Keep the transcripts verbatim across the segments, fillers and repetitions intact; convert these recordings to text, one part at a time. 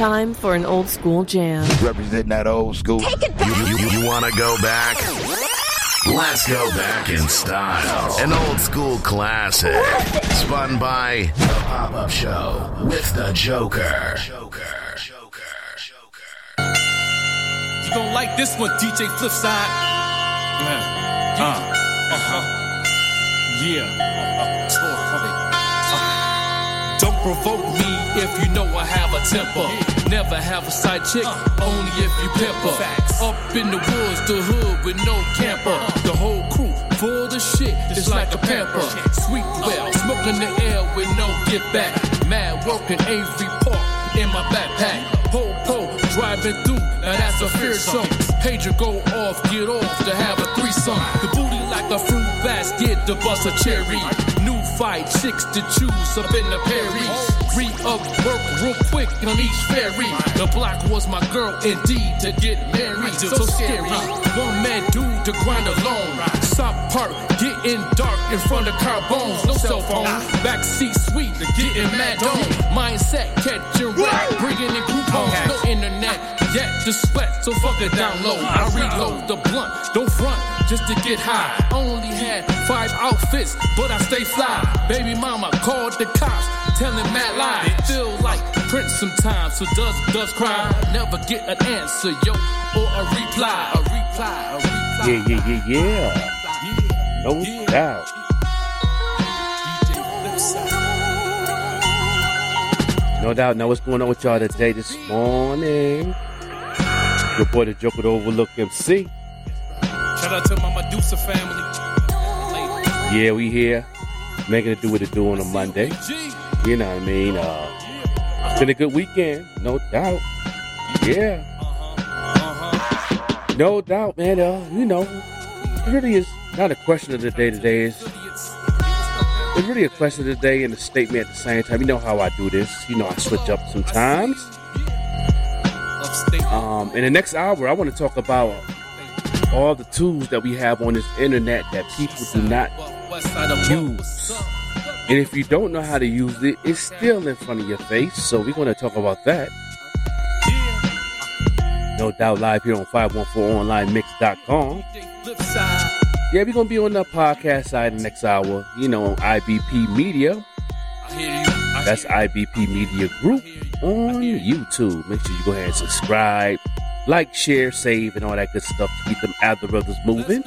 Time for an old school jam. Representing that old school. Take it back. You, you, you want to go back? Let's go back in style. An old school classic. Spun by The Pop-Up Show with The Joker. Joker. Joker. Joker. You gonna like this one, D J Flipside. Yeah. Uh. Uh-huh. Yeah. Uh-huh. Don't provoke me if you know I have a temper. Never have a side chick, uh, only if you pimp her. Facts. Up in the woods, the hood with no camper. Uh, the whole crew full of shit, it's like, like a pamper. pamper. Sweet well, uh, smoking the air with no get back. Mad working Avery Park in my backpack. Whole po driving through, now that's a fear zone. Pedro go off, get off to have a threesome. The booty like a fruit basket, the bust a cherry. New fight chicks to choose up in the Paris. Re-up work real quick on each ferry. The block was my girl indeed to get married. So scary. One man dude to grind alone. Stop park, getting dark in front of carbones. No cell phone. Backseat sweet, getting mad on. Mindset catching rap, bringing in coupons. No internet yet to sweat, so fuck it down low. I reload the blunt, don't front just to get high. Only had five outfits, but I stay fly. Baby mama called the cops, telling mad lies. Feel like Prince sometimes, so does does cry. Never get an answer, yo, or a reply. A reply, a reply. Yeah, yeah, yeah, yeah. No yeah. doubt. No doubt. Now, what's going on with y'all today, this morning? Your boy, the Joker, the Overlook M C. Shout out to my Medusa family. Yeah, we here. Making it do what it do on a Monday. You know what I mean? Uh, it's been a good weekend, no doubt. Yeah. No doubt, man. Uh, you know, it really is not a question of the day today. It's, it's really a question of the day and a statement at the same time. You know how I do this. You know, I switch up sometimes. Um, in the next hour, I want to talk about all the tools that we have on this internet that people do not use. And if you don't know how to use it, it's still in front of your face. So we're going to talk about that. No doubt, live here on five one four online mix dot com. Yeah, we're going to be on the podcast side in the next hour. You know, on I B P Media. That's I B P Media Group on YouTube. Make sure you go ahead and subscribe. Like, share, save, and all that good stuff to keep them algorithms moving.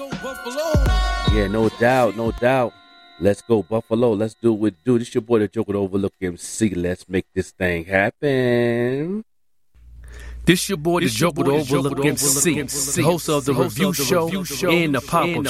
Yeah, no doubt, no doubt. Let's go, Buffalo. Let's do what do. This your boy, the Joker, the Overlook M C. Let's make this thing happen. This your boy, the Joker, the Overlook M C, host of the review show and the pop-up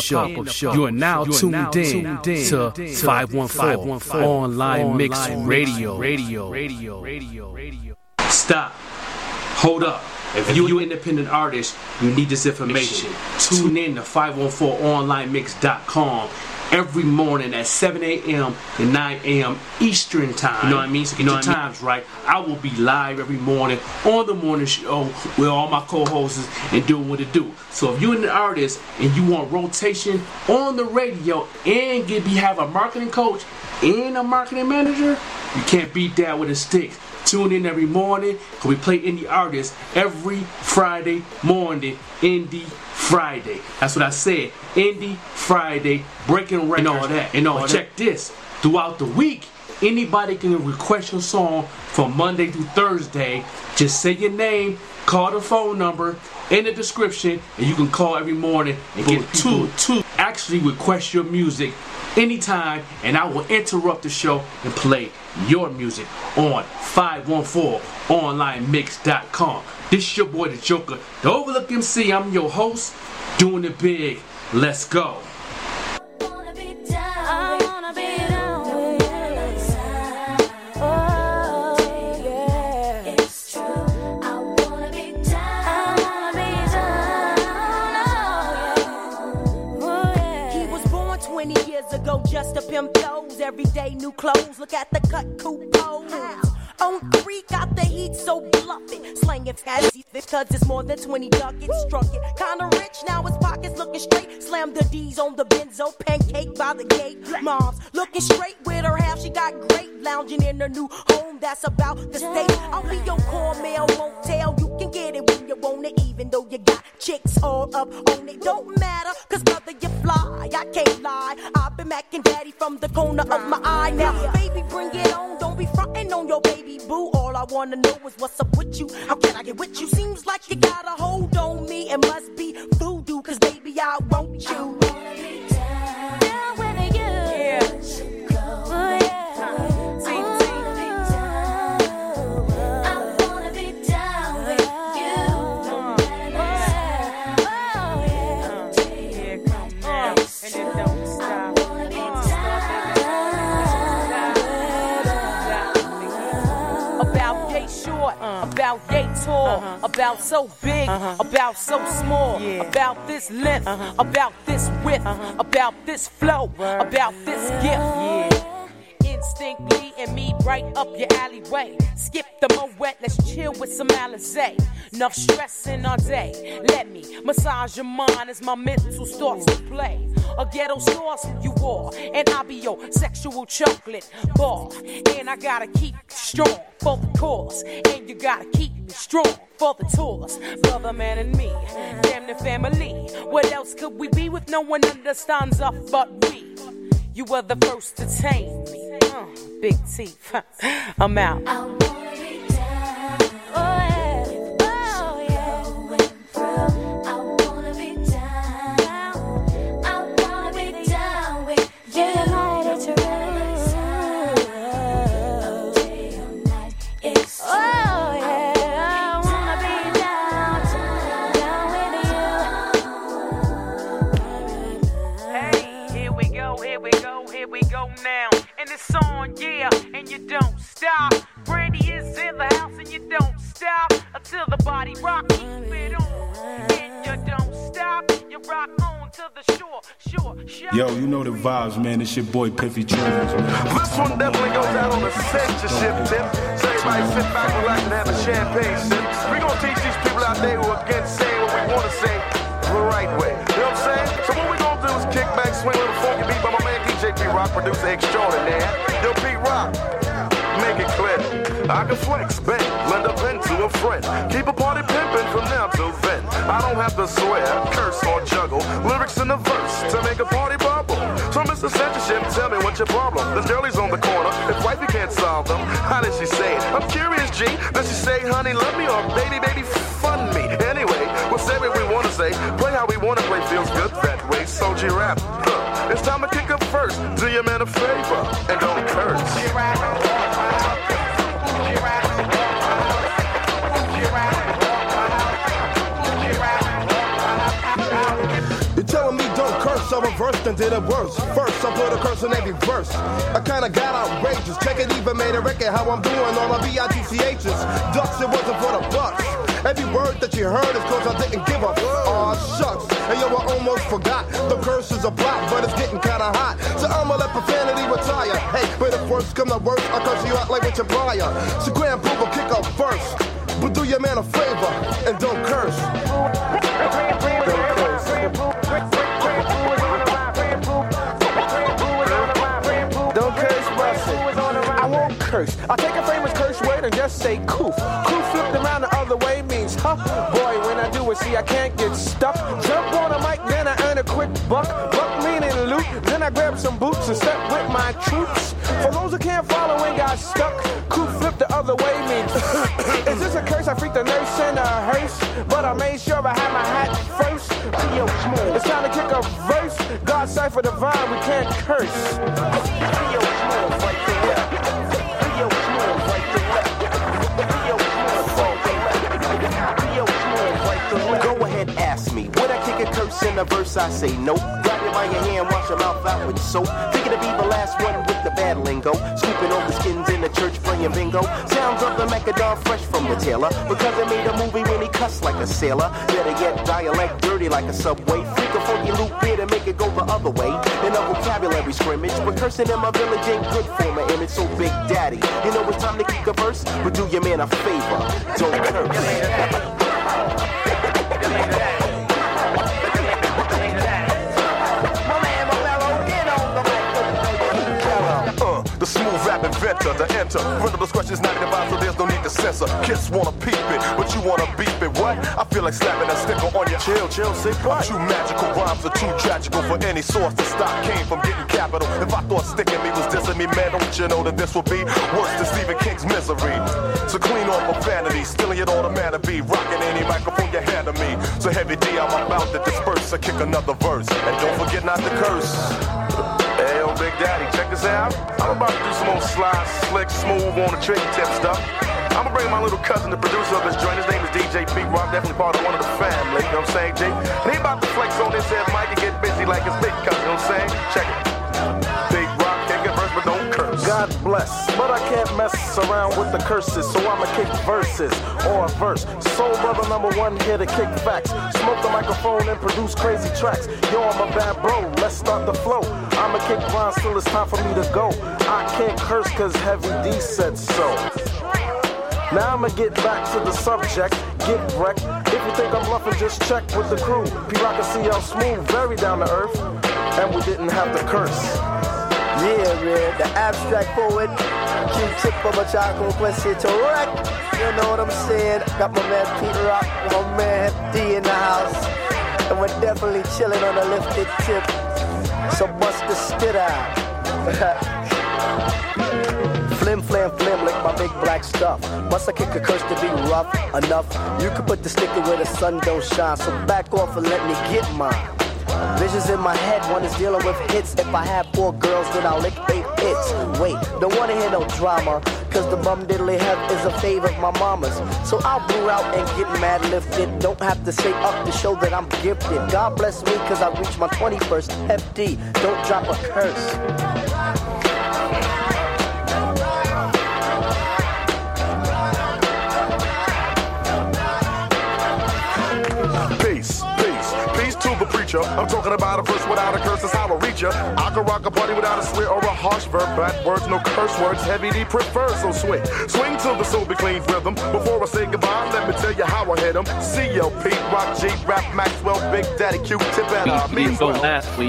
show. You are now tuned in to five one four Online Mix Radio. Radio, radio, radio. Stop. Hold up. If you're an independent artist, you need this information. Tune in to five one four online mix dot com every morning at seven a.m. to nine a.m. Eastern time. You know what I mean? So get your times right. I will be live every morning on the morning show with all my co-hosts and doing what to do. So if you're an artist and you want rotation on the radio and get be have a marketing coach and a marketing manager, you can't beat that with a stick. Tune in every morning because we play indie artists every Friday morning. Indie Friday. That's what I said. Indie Friday, breaking records and all that. And all well, that. Check this. Throughout the week, anybody can request your song from Monday through Thursday. Just say your name, call the phone number in the description, and you can call every morning and Boom. get two, two. Actually request your music anytime, and I will interrupt the show and play your music on five one four online mix dot com. This is your boy, the Joker, the Overlook M C. I'm your host, doing it big. Let's go. Just to pimp those everyday new clothes. Look at the cut coupons. On three, got the heat, so bluffing. Slanging fancy, because it's more than twenty ducats. Struck it, kinda rich, now his pockets looking straight. Slam the D's on the benzo, pancake by the gate. Mom's looking straight with her half, she got great. Lounging in her new home, that's about the state. I'll be your cornmeal. even though you got chicks all up on it. Don't matter, cause brother, you fly. I can't lie. I've been macking daddy from the corner of my eye. Now, baby, bring it on. Don't be frontin' on your baby boo. All I wanna know is what's up with you. How can I get with you? Seems like you got a hold on me. It must be voodoo, cause baby, I want you. About they tall, uh-huh. about so big, uh-huh. about so small, yeah. about this length, uh-huh. about this width, uh-huh. about this flow, Word. About this gift. Yeah. Instinctly and me right up your alleyway. Skip the Moet, let's chill with some Alizé. Enough stress in our day. Let me massage your mind as my mental starts to play. A ghetto sauce you are, and I'll be your sexual chocolate bar. And I gotta keep strong for the cause, and you gotta keep me strong for the tours. Brother, man, and me, damn the family. What else could we be with no one understands us but we? You were the first to tame me. Uh, big teeth, I'm out. Now, and it's on, yeah, and you don't stop. Brandy is in the house, and you don't stop until the body rock. Keep it on, and you don't stop. You rock on to the shore, shore, shore. Yo, you know the vibes, man. It's your boy Piffy Jones. This one definitely goes out on a censorship tip. So everybody sit back, relax, and have a champagne sip. We're gonna teach these people out there who are against saying what we wanna say the right way. You know what I'm saying? So what we gonna do is kick back, swing with a funky beat by my man D J Pete Rock, producer extraordinaire. Yo, Pete Rock, make it clear. I can flex, bend, lend a pen to a friend. Keep a party pimping from now till then. I don't have to swear, curse, or juggle lyrics in a verse to make a party bubble. So Mister Censorship, tell me what's your problem? This girlie's on the corner, if wifey can't solve them, how did she say it? I'm curious, G, does she say, honey, love me, or baby, baby, fund me? Anyway, we'll say what we want to say, play how we want to play, feels good that way, so G Rap. Huh. It's time to kick up first, do your man a favor, and don't curse. G Rap. So I reversed and did it worse. First, I put a curse in every verse. I kinda got outrageous. Check it, even made a record how I'm doing on my B I T C H's. Ducks, it wasn't for the bucks. Every word that you heard is cause I didn't give a aw, shucks. And yo, I almost forgot. The curse is a plot, but it's getting kinda hot. So I'ma let profanity retire. Hey, but if worse come to worse, I'll curse you out like with your prior. So grand poop kick up first. But do your man a favor and don't curse. Don't curse. Curse. I take a famous curse word and just say coof. Coof flipped around the other way means huh. Boy, when I do it, see, I can't get stuck. Jump on a mic, then I earn a quick buck. Buck meaning loot, then I grab some boots and step with my troops. For those who can't follow and got stuck, coof flipped the other way means is this a curse? I freaked a nurse in a hearse, but I made sure I had my hat first. It's time to kick a verse. God cipher divine, we can't curse. In the verse I say no. Grab it by your hand, wash your mouth out with soap. Thinking to be the last one with the bad lingo. Scooping over skins in the church, playing bingo. Sounds of the Macadam fresh from the tailor. Because I made a movie when he cussed like a sailor. Better yet, dialect dirty like a subway. Freak a funky loop here to make it go the other way. In a vocabulary scrimmage, but cursing in my village ain't good for my image. So Big Daddy, you know it's time to kick a verse, but do your man a favor, don't curse. The smooth rap inventor, pressure to enter. Rhythm questions not divided, so there's no need to censor. Kids wanna peep it, but you wanna beep it. What? I feel like slapping a sticker on your chill, chill, sick. True magical rhymes are too tragical for any source to stop King from getting capital. If I thought sticking me was dissing me, man, don't you know that this would be worse than Stephen King's Misery? So clean off profanity, stealing it all the matter be rocking any microphone you had to me. So Heavy D, I'm about to disperse. I kick another verse, and don't forget not to curse. Hey, yo, Big Daddy, check this out. I'm about to do some old slide, slick, smooth, on the trick tip stuff. I'm gonna bring my little cousin, the producer of this joint. His name is D J Pete Rock, definitely part of one of the family, you know what I'm saying, G? And he about to flex on this head mic and get busy like his big cousin, you know what I'm saying? Check it. Big Rock can't get verse, but don't curse. God bless, but I can't mess around with the curses, so I'ma kick verses or a verse. Soul brother number one here to kick facts. Smoke the microphone and produce crazy tracks. Yo, I'm a bad bro, let's start the flow. I'ma kick rhymes till it's time for me to go. I can't curse cause Heavy D said so. Now I'ma get back to the subject, get wrecked. If you think I'm bluffing, just check with the crew. P-Rock and C L Smooth, very down to earth. And we didn't have to curse. Yeah, yeah, the abstract poet, Q-Tip of a Chaco, quest here to wreck. You know what I'm saying? Got my man Pete Rock, my man F D in the house. And we're definitely chilling on a lifted tip. So bust the spit out. Flim, flam, flim, lick my big black stuff. Must I kick a curse to be rough enough? You can put the sticker where the sun don't shine. So back off and let me get mine. Visions in my head, one is dealing with hits. If I have four girls, then I'll lick eight hits. Wait, don't wanna hear no drama, cause the bum diddly hep is a fave of my mama's. So I'll brew out and get mad lifted. Don't have to stay up to show that I'm gifted. God bless me, cause I reached my twenty-first. F D, don't drop a curse. To the preacher, I'm talking about a verse without a curse, that's how I reach ya. I can rock a party without a swear or a harsh verb. Bad words, no curse words, Heavy D prefers, so swing. Swing to the sober clean rhythm. Before I say goodbye, let me tell you how I hit him. C L P, Rock, G Rap, Maxwell, Big Daddy, Q-Tip, and uh, me.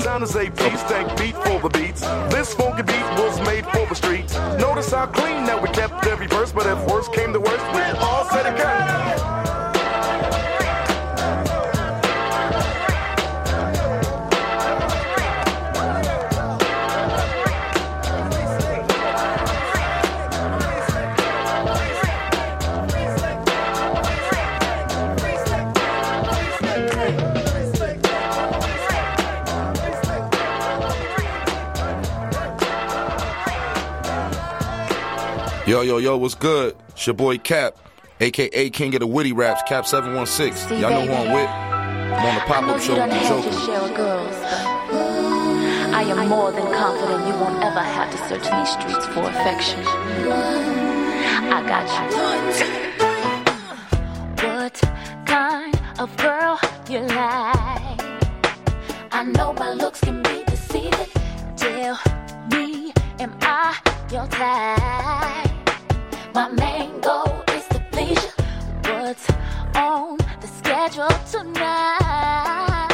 Time to say peace, thank beat for the beats. This funky beat was made for the streets. Notice how clean that we kept every verse, but if worse came to worse, we all said a curse. Yo, yo, yo, what's good? It's your boy Cap, a k a. King of the Witty Raps, Cap seven one six. Y'all know who I'm with. I'm on the Pop-Up Show with The Joker. Girls, I am more than confident you won't ever have to search these streets for affection. I got you. What kind of girl you like? I know my looks can be deceiving. Tell me, am I your type? My main goal is to please you. What's on the schedule tonight?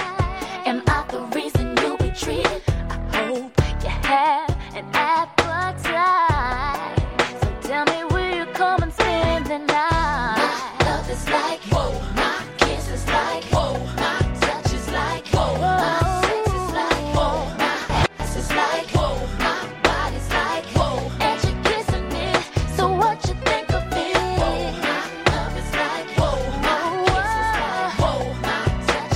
Am I the reason you be treated? I hope you have an appetite. So tell me, will you come and spend the night? My love is like, whoa. My kiss is like, whoa. My touch is like, whoa. My sex is like, whoa. My ass is like, whoa. My body's like, whoa. And you're kissing it, so what you think? Whoa, my love is like, whoa, my kiss is like, whoa, my touch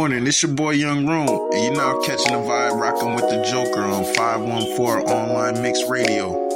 morning. It's your boy Young Room, and you're now catching the vibe rocking with the Joker on five one four Online Mix Radio.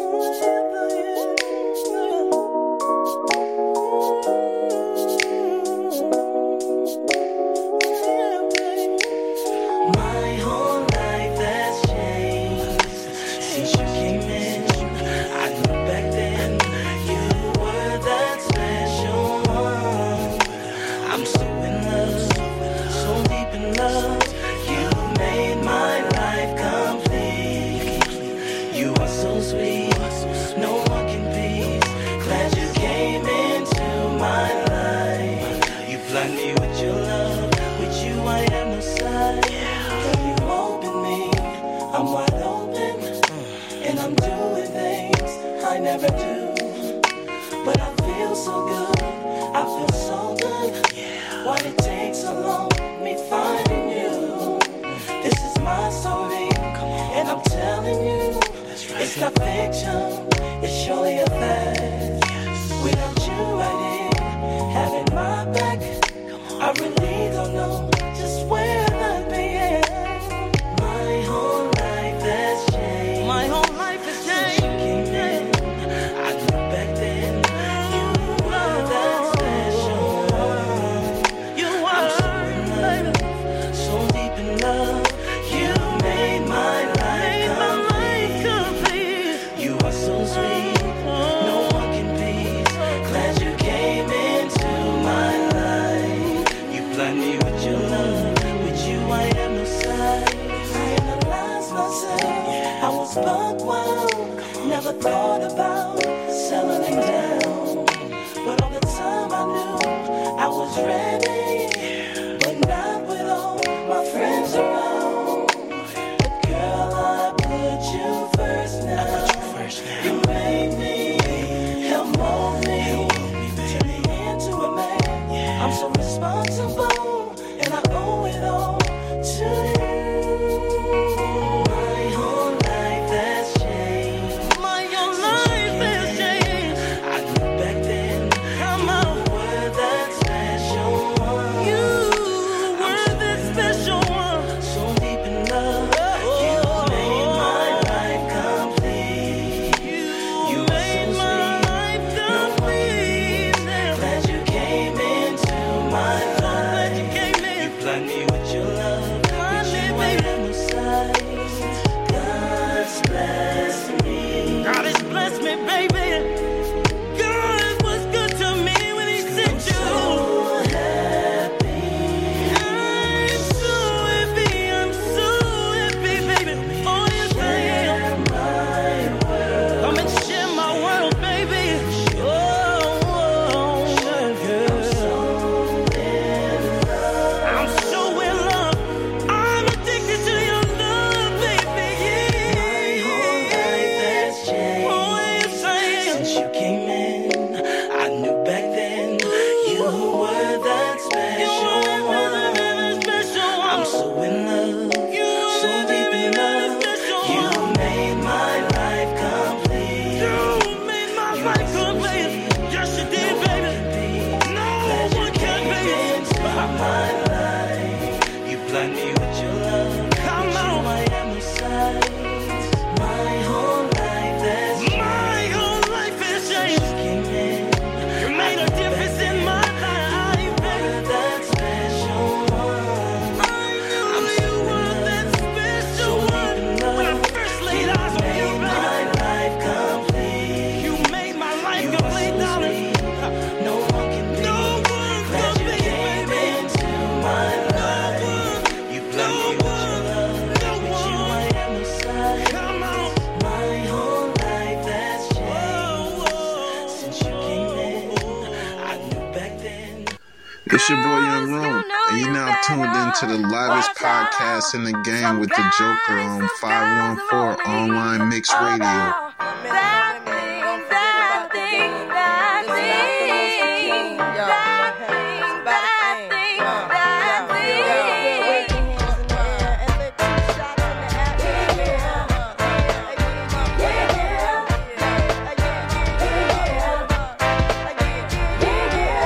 In the game with the Joker on five one four Online Mix Radio.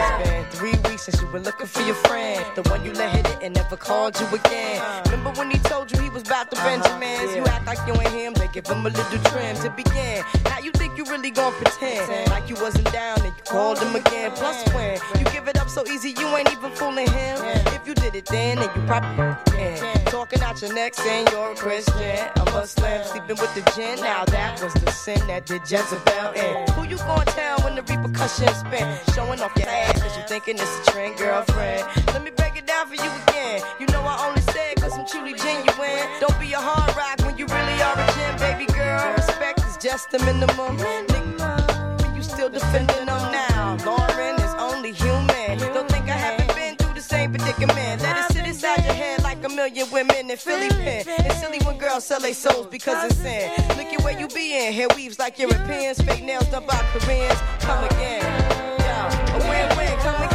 It's been three weeks since you were looking for your friend, the one you let hit it in the never called you again. Uh, Remember when he told you he was about to uh-huh, Benjamins? Yeah. You act like you ain't him, they give him a little trim to begin. Now you think you really gon' pretend like you wasn't down and you called him again. Plus when you give it up so easy, you ain't even fooling him. If you did it then, then you probably can. Talking out your neck saying you're a Christian, a Muslim, sleeping with the gin. Now that was the sin that did Jezebel in. Who you gon' tell when the repercussions spin? Showing off your ass cause you thinking it's a trend, girlfriend. Let me break it down for you again. You know I only said cause I'm truly genuine. Don't be a hard rock when you really are a gin, baby girl. Respect is just the minimum. Nigga, you still defending them now. Lauryn is only human. Don't think I haven't been through the same predicament. Let it sit inside your head like a million women in Philly pen. It's silly when girls sell their souls because it's sin. Look at where you be in. Hair weaves like Europeans. Fake nails done by Koreans. Come again. Yo, a win-win. Come again.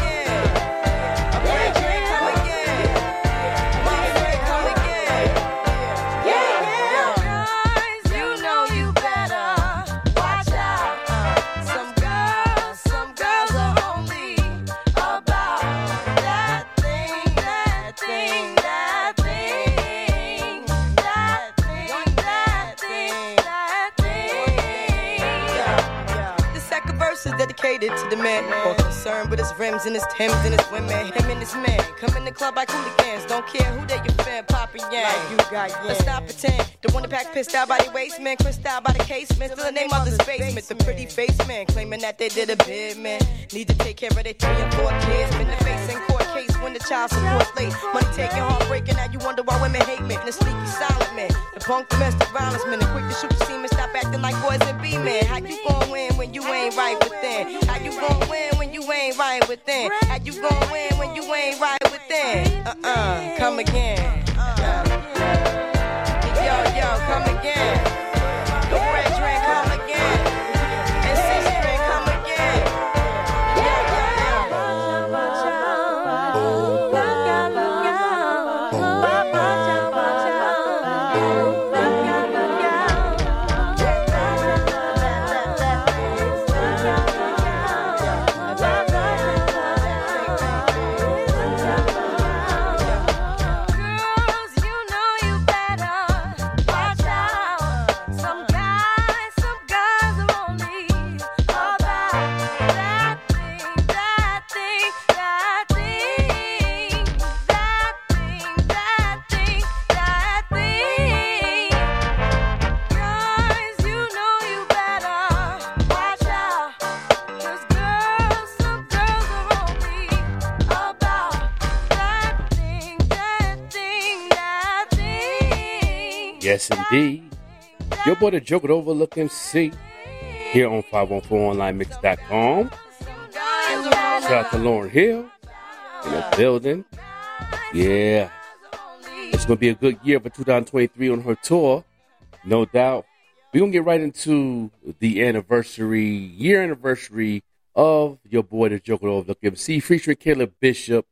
To the man, all concerned with his rims and his Timbs and his women, him and his men. Come in the club like hooligans, don't care who they your fan, poppin' yang. Like you got yang. Let's stop pretend. The one that pack pissed out by the waist, man, crissed out by the casement, still in their mother's basement. The pretty face man, claiming that they did a bid, man. Need to take care of their three and four kids. Been the face in court case when the child support late. Money taking, heartbreaking, now you wonder why women hate me. The sneaky silent man, the punk domestic violence man, the quick to shoot the semen, stop acting like boys and be men. How you gon' win when you ain't right within? How you gon' win when you ain't right within? How you gon' win when you ain't right within? Uh-uh, come again. Uh-uh. Yo, yo, come again. The red drink, come again. And sister, come again. Yo, yo, yo. Yes, indeed. Your boy, the Joker, Overlook M C, here on five one four online mix dot com. Shout out to Lauryn Hill in the building. Yeah. It's going to be a good year for two thousand twenty-three on her tour, no doubt. We're going to get right into the anniversary, year anniversary of your boy, the Joker, Overlook M C, featuring Caleb Bishop.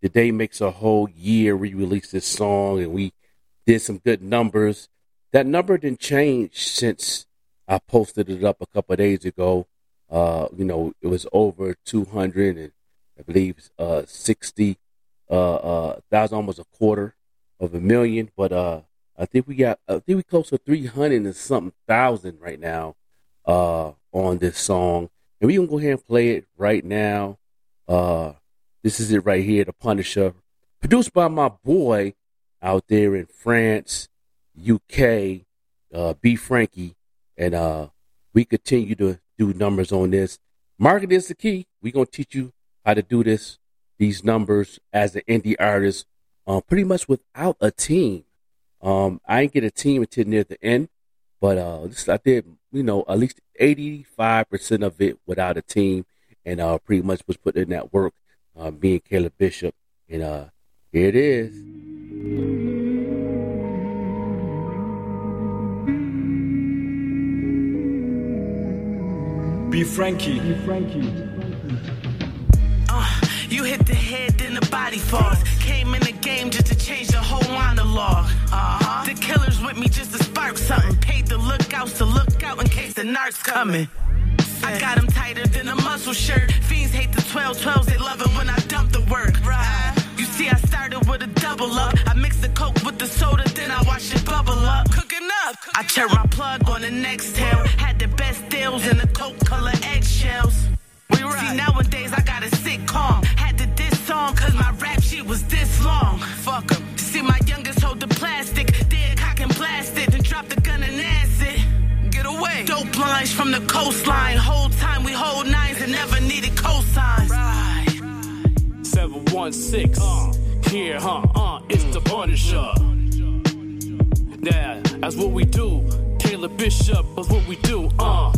Today makes a whole year. We released this song and we did some good numbers. That number didn't change since I posted it up a couple of days ago. Uh, you know, it was over two hundred and I believe uh, sixty uh, uh, thousand, almost a quarter of a million. But uh, I think we got, I think we close to three hundred and something thousand right now uh, on this song, and we gonna go ahead and play it right now. Uh, this is it right here, The Punisher, produced by my boy out there in France, U K, uh, B Frankie, and uh, we continue to do numbers on this. Marketing is the key. We're going to teach you how to do this, these numbers as an indie artist, uh, pretty much without a team. Um, I didn't get a team until near the end, but uh, this, I did, you know, at least eighty-five percent of it without a team, and uh, pretty much was put in that work, uh, me and Caleb Bishop, and uh, here it is. B Frankie. B Frankie. Uh, you hit the head, then the body falls. Came in the game just to change the whole monologue. Uh-huh. The killer's with me just to spark something. Paid the lookouts to look out in case the narc's coming. I got him tighter than a muscle shirt. Fiends hate the twelve twelves, they love it when I dump the work. Right. You see, I started with a double up. I mixed the Coke with the soda, then I watched it bubble up. Cooking up. I turned my plug on the next hill. Had the best deals in the Coke color eggshells. We right. See, nowadays I got a sitcom. Had to diss song, cause my rap sheet was this long. Fuck 'em. See, my youngest hold the plastic. Dead cock and blast it, then drop the gun and ass it. Get away. Dope lines from the coastline. Whole time we hold nines and never needed cosigns. Right. seven one six. Uh, here, huh? Uh, it's the Punisher. Yeah, that's what we do. Caleb Bishop, that's what we do. Uh.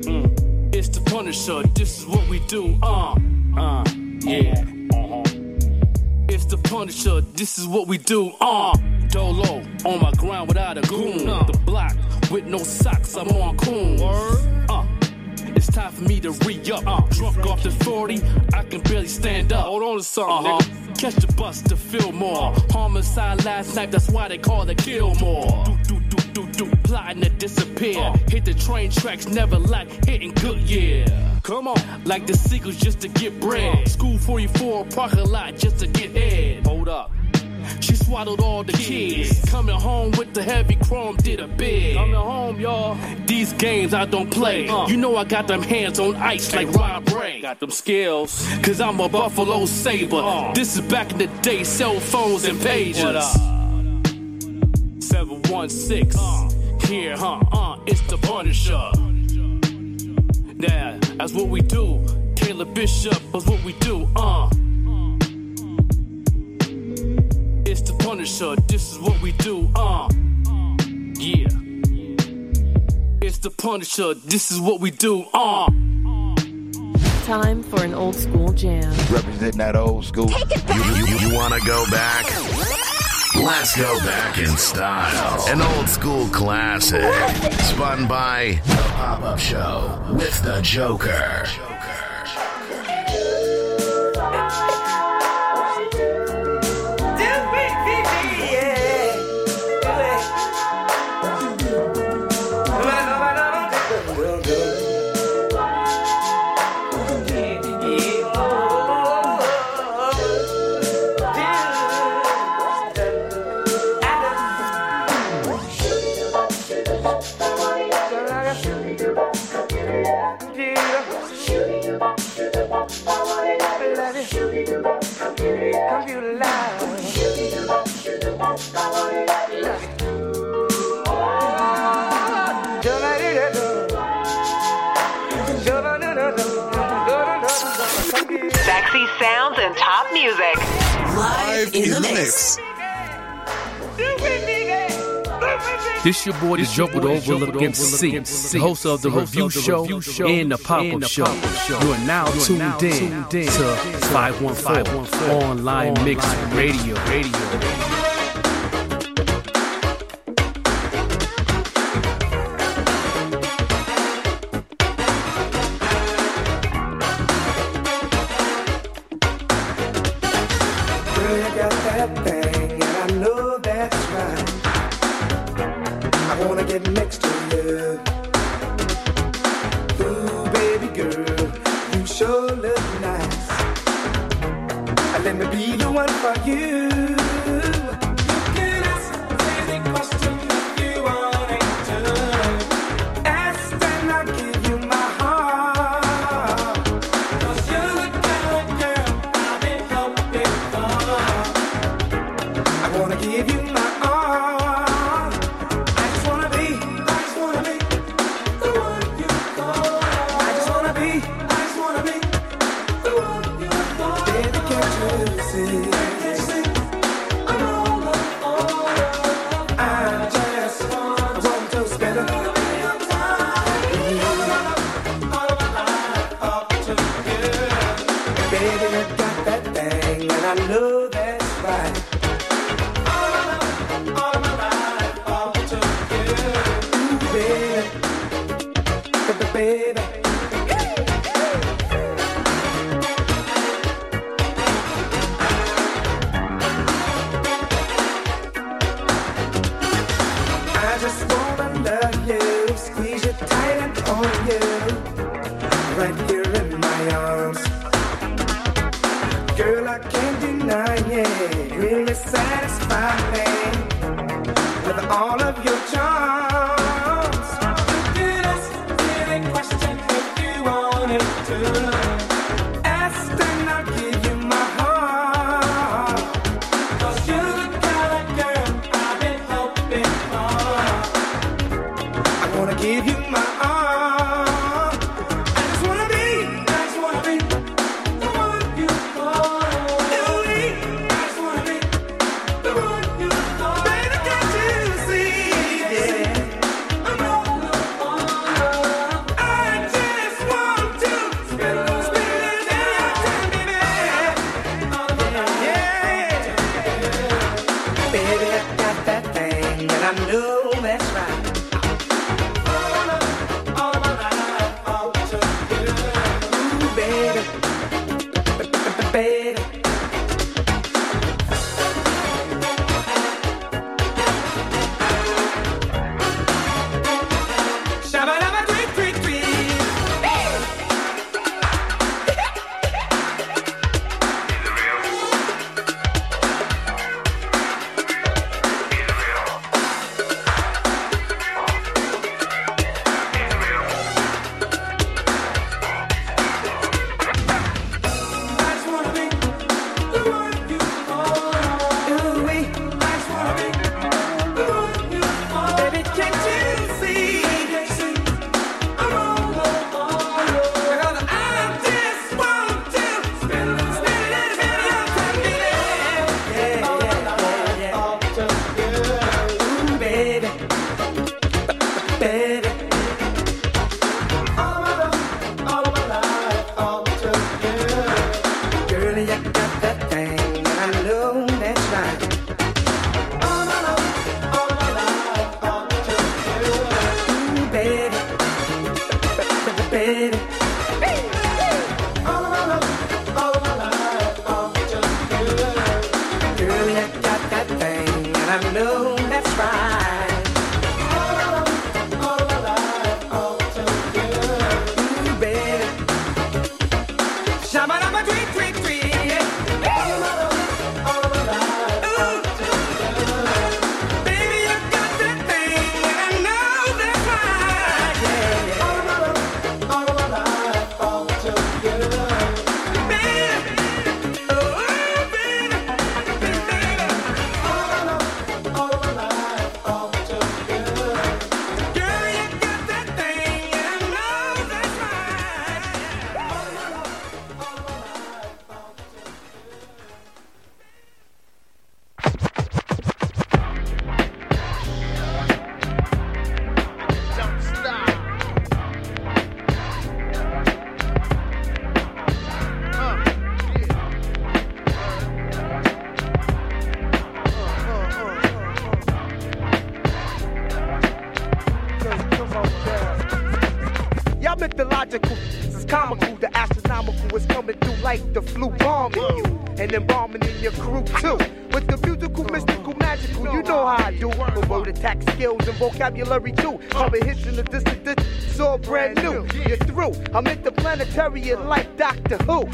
Mm, it's the Punisher. This is what we do. Uh. Uh. Yeah. Uh-huh. It's the Punisher. This is what we do. Uh. Dolo on my ground without a goon. Uh. The block with no socks. I'm on coons. Uh. It's time for me to re-up. Uh, drunk off the forty, I can barely stand up. Hold on to something, uh-huh. nigga. Catch the bus to Fillmore. Homicide last night, that's why they call it Killmore. Do, do, do, do, do, do. Plotting to disappear. Uh, Hit the train tracks, never lack hitting Goodyear. Come on. Like the sequels just to get bread. Uh, School forty-four, parking lot just to get head. Hold up. She swaddled all the kids. kids. Coming home with the heavy chrome, did a bid. Coming home, y'all. These games I don't play. Uh. You know I got them hands on ice like Rob Ray. Got them skills. Cause I'm a Buffalo Saber. Uh. This is back in the day, cell phones and pages. What up? seven one six. Uh. Here, huh? Uh. It's the Punisher. Yeah, that's what we do. Caleb Bishop, that's what we do. Uh. It's the Punisher, this is what we do, uh, yeah. It's the Punisher, this is what we do, uh. Time for an old school jam. Representing that old school. Take it back. You, you, you wanna go back? Let's go back in style. An old school classic. Spun by The Pop-Up Show with The Joker. Sexy sounds and top music. Live in the mix. This your boy, The Joker, with Overlook M C, the host of the review show and the Pop-Up Show. You are now tuned in to five one four Online Mix Radio. Vocabulary too, I've been hitting the distance, this is all brand new. You're through, I'm interplanetarian like Doctor Who.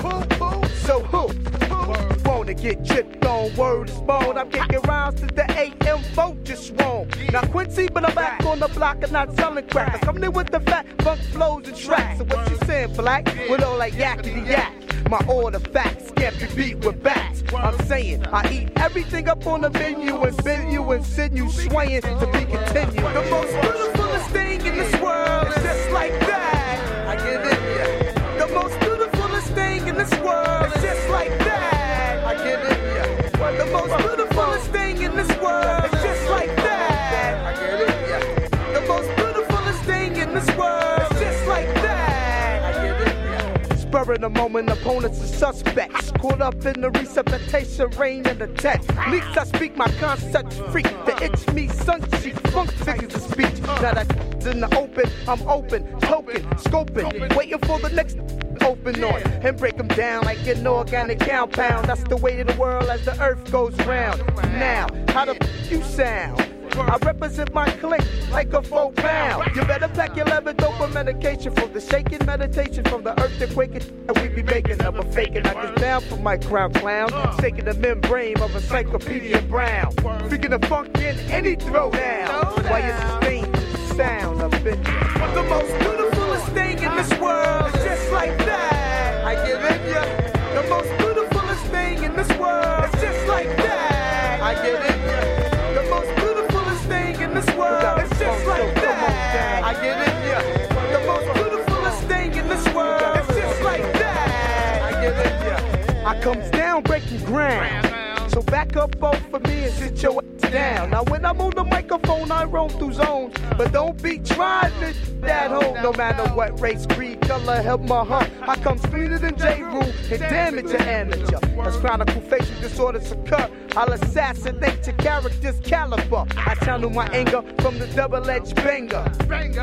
So who, who wanna get tripped on, word is bone. I'm kicking rounds to the A M vote just wrong. Now Quincy, but I'm back on the block and not selling crack. I'm coming with the fat funk flows and tracks. So what you saying, black? With all that yakety yak. My order facts can't be beat with bats. I'm saying I eat everything up on the menu and bend you and send you swaying to be continued. The most beautifulest thing in this world is just like that. I give it ya. The most beautifulest thing in this world is just like that. I give it ya. The most beautifulest thing in this world is just like that. I give it ya. The most beautifulest thing in this world is just like that. I give it ya. Spurring the moment, opponents are suspects. Caught up in the resuscitation, rain and the text. Leaks I speak, my concepts freak. The itch me, sun cheek, funk figures of speech. Now that's in the open, I'm open, token, scoping, waiting for the next open on and break them down like an organic compound. That's the way of the world as the earth goes round. Now, how the f you sound? I represent my clique like a four pound. You better pack your leather dope for medication, from the shaking meditation, from the earth to quaking. And we be making up a faking. I get down for my crown clown, shaking the membrane of Encyclopedia Brown. Freaking the funk in any throwdown, while you sustain the sound of it. But the most beautifulest thing in this world is just like that. I give it ya. The most beautifulest thing in this world is just like that. I give it ya. The most beautifulest thing in this world is just like that. I give it ya. The most beautifulest thing in this world is just like that. I give it ya. I comes down breaking ground. So back up both for me and sit your ass down. Now when I'm on the microphone, I roam through zones, but don't be trying to that home. No matter what race, creed, color, help my heart. I come sweeter than J. Rule and damage your amateur. As chronicle facial disorders occur, I'll assassinate your character's caliber. I channel my anger from the double-edged banger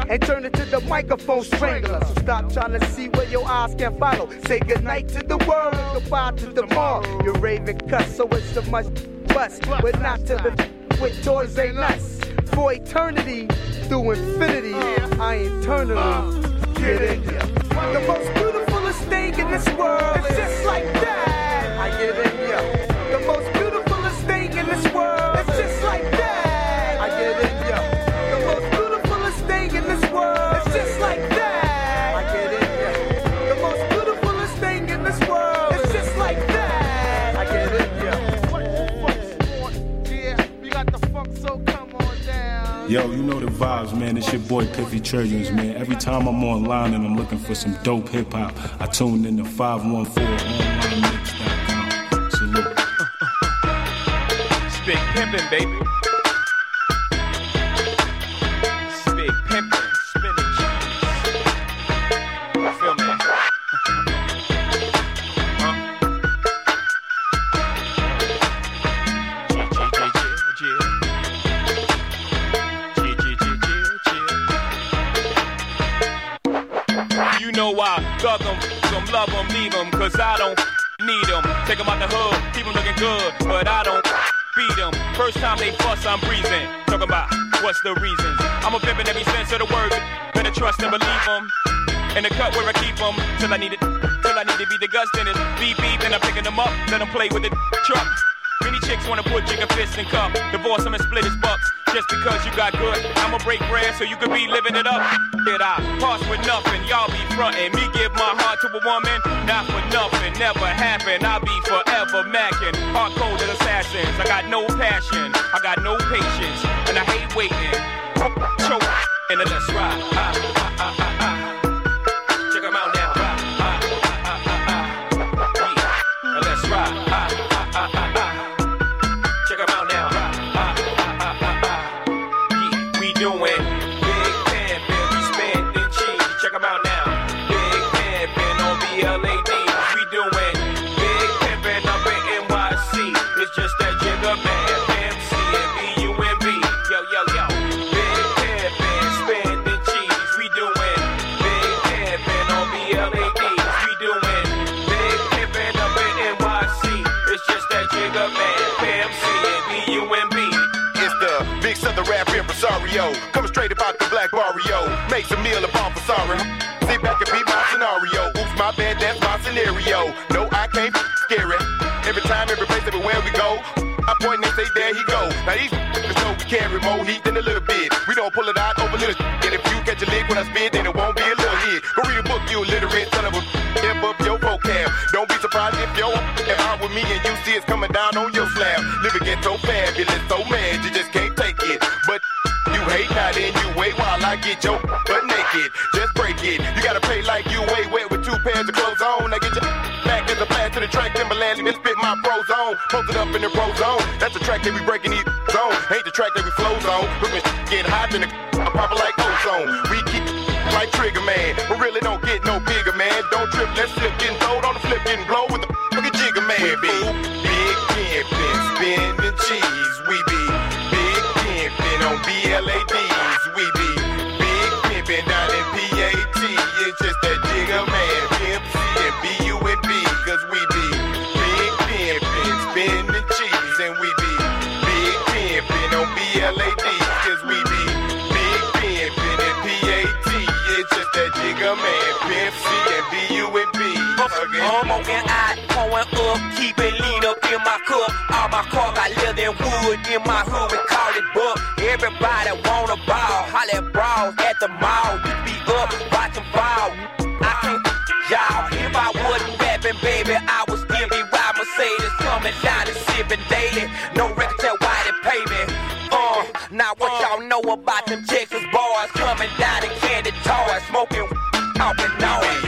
and turn it to the microphone strangler. So stop trying to see where your eyes can follow. Say goodnight to the world and goodbye to tomorrow. You're raving cuss, so it's so much bust, but not to the with toys ain't us. For eternity, through infinity, I eternally get it. The most beautifulest thing in this world is just like that. I get it. The most beautifulest thing in this world is just like that. I get it. The most beautifulest thing in this world is just like that. I get it. The most beautifulest thing in this world is just like that. I get it. Yo, you know the vibes, man. It's your boy Piffy Trillions, man. Every time I'm online and I'm looking for some dope hip hop, I tune in to five one four online mix dot com. Salute. Spit pimpin', baby. Spit pimpin', spinach. You feel me? Thug them, them, love them, leave them, cause I don't need them. Take them out the hood, keep them looking good, but I don't beat them. First time they bust, I'm breezing. Talking about what's the reasons. I'm a pimpin' every sense of the word. Better trust and believe them. In the cut where I keep them, till I need it, till I need to be the guts in it. Beep, beep, then I'm picking them up, let them play with the truck. Many chicks wanna put chicken fists in cup, divorce them and split his bucks. Just because you got good, I'ma break bread so you could be living it up. Did I pass with nothing, y'all be frontin'. Me give my heart to a woman, not for nothing. Never happen, I'll be forever mackin'. Hard cold as assassins, I got no passion, I got no patience, and I hate waiting. Choke, and then let's ride. Ah, ah, ah, ah, ah. Check them out now. Ah, ah, ah, ah, ah. Yeah, and let's ride. Ah, ah, ah, ah, ah. Check them out now. Coming straight about the black barrio. Make some meal upon for sorry. Sit back and beat my scenario. Oops, my bad, that's my scenario. No, I can't f- scare it. Every time, every place, everywhere we go, I point and say, there he go. Now these f***ers know we carry more heat than a little bit. We don't pull it out over little shit. And if you catch a lick when I spit, then it won't be a little hit. Go read a book, you illiterate son of a f***. Amp up your vocab. Don't be surprised if your f*** if out with me and you see it's coming down on your slab. Living gets so fabulous, so mad, you just can't take it. But hey, now then you wait while I get your butt naked. Just break it. You gotta pay like you way wet with two pairs of clothes on. I get your back as a blast to the track, Timberland, and spit my pros on. Post it up in the pro zone. That's the track that we breaking these zone. Ain't the track that we flows on. But when get hot, then the I pop it like ozone. We keep like Trigger Man, but really don't get no bigger, man. Don't trip, let's slip, getting told on the flip, getting blow with the fucking Jigger Man. We be big pimpin', spinning cheese. We be big pimpin' on B L A D. L A D cause we be Big Ben, Ben and P A T. It's just that jigga man, Ben, C and B U N B. I'm walking out, pouring up, keeping lean up in my cup. All my car got leather and wood in my hood, we call it buck. Everybody wanna ball, holla at brawls at the mall. You be up, watch them ball. I can't y'all, if I wasn't rapping, baby, I would still be riding Mercedes, coming down and sipping daily. No record tell why they pay me. Uh, now what y'all know about them Texas bars, coming down and candy toys, smoking, talking noise.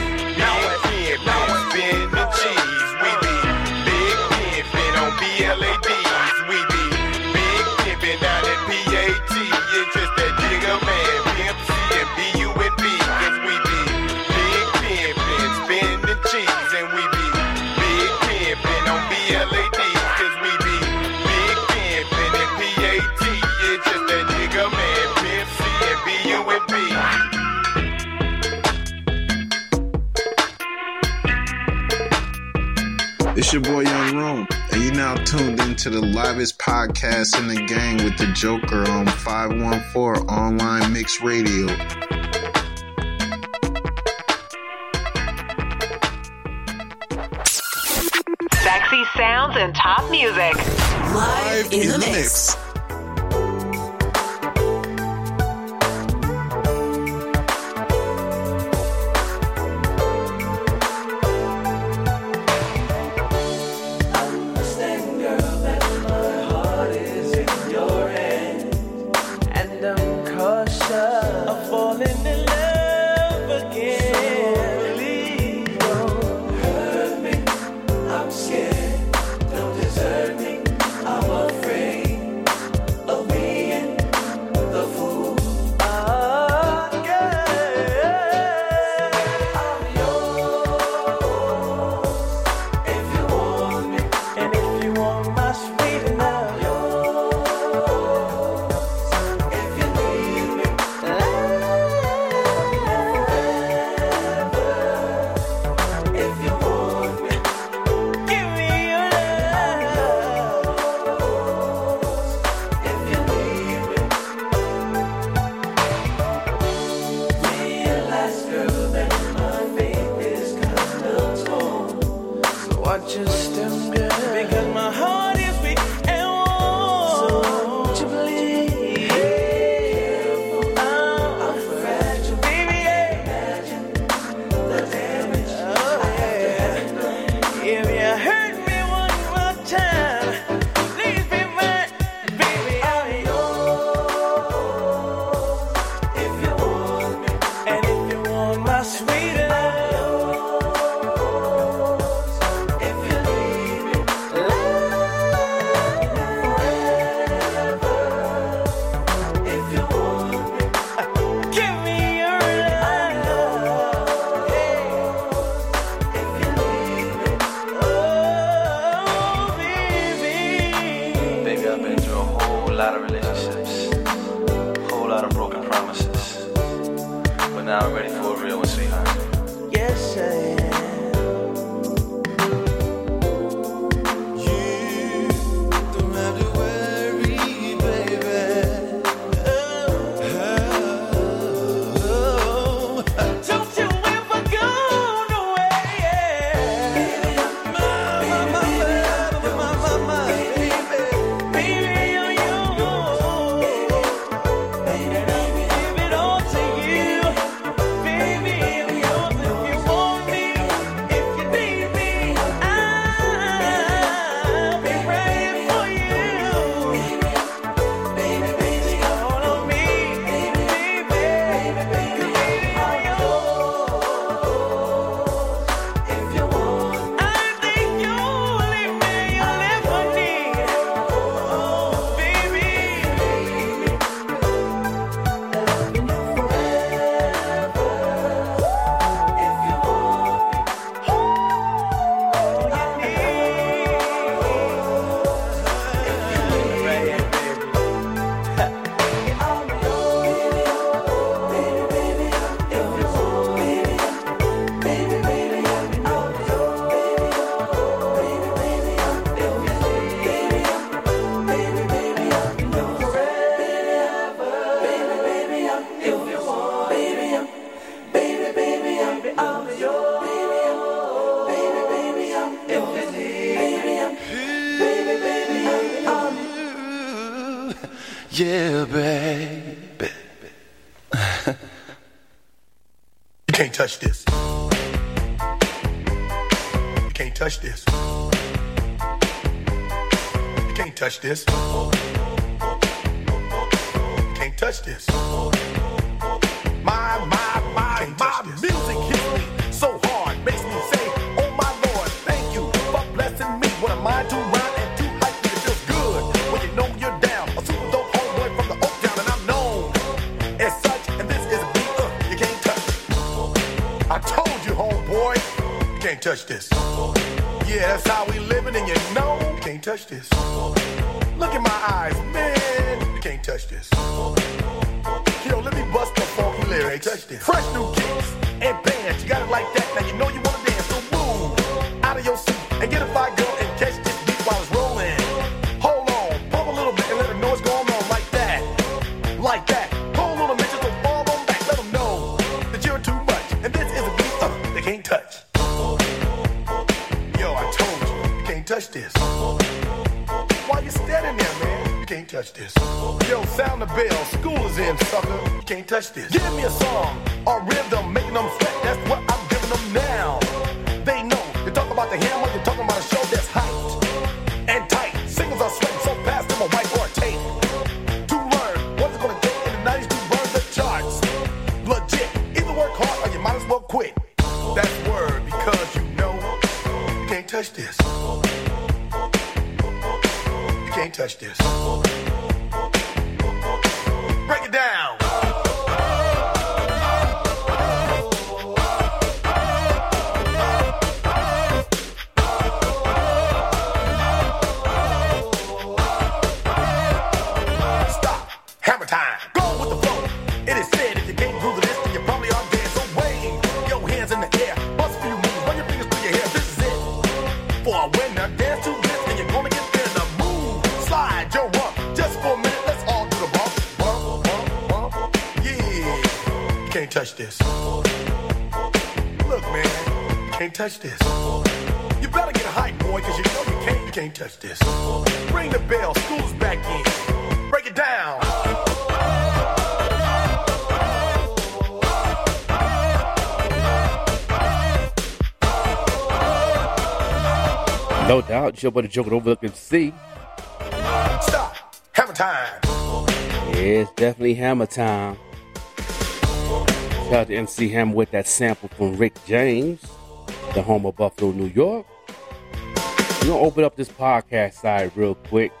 It's your boy Young Room, and you're now tuned into the livest podcast in the gang with the Joker on five one four Online Mix Radio. Sexy sounds and top music. Live in the mix. Baby Yeah, baby. You can't touch this. You can't touch this. You can't touch this. You can't touch this. My, my, my, my music hits me so hard, makes me say, oh my Lord, thank you for blessing me. What am I to rhyme and too hype? It feels good when you know you're down. A super dope homeboy from the Oak Town, and I'm known as such. And this is a beat uh, you can't touch. I told you, homeboy, you can't touch this. Yeah, that's how we living, and you know you can't touch this. Look in my eyes, man, you can't touch this. You know, let me bust the funky lyrics. Fresh new kicks and bands. You got it like that. Now you know you want to dance. So move out of your seat and get a fire girl and catch this beat while it's rolling. Hold on, pump a little bit and let them know what's going on like that. Like that. Hold on a minute, just don't fall on back. Let them know that you're too much. And this is a beat uh, they can't touch. Yo, I told you, you can't touch this. Why you standing there, man? You can't touch this. Yo, sound the bell. School is in, sucker. You can't touch this. Give me a song, a rhythm, making them sweat. That's what I'm giving them now. They know. You talk about the hammer, you're talking about a show that's hyped and tight. Singles are sweating so fast, I'm a whiteboard tape. To learn what's it gonna take in the nineties to burn the charts. Legit. Either work hard or you might as well quit. That's word, because you know you can't touch this. You can't touch this. Break it down. Stop. Hammer time. Go with the flow. It is said if you can't groove to this, then you probably are dead. So wave your hands in the air. Bust a few moves. Run your fingers through your hair. This is it. For a winner, dance to this, and you're gonna get. Slide your rump just for a minute. Let's all do the bump, bump, bump, bump. Yeah, you can't touch this. Look, man, you can't touch this. You better get a hype, boy, cause you know you can't. You can't touch this. Ring the bell, school's back in. Break it down. No doubt, it's your buddy Joker overlook and see. Stop. Hammer time. Yeah, it's definitely hammer time. Shout out to M C Hammer with that sample from Rick James, the home of Buffalo, New York. We're going to open up this podcast side real quick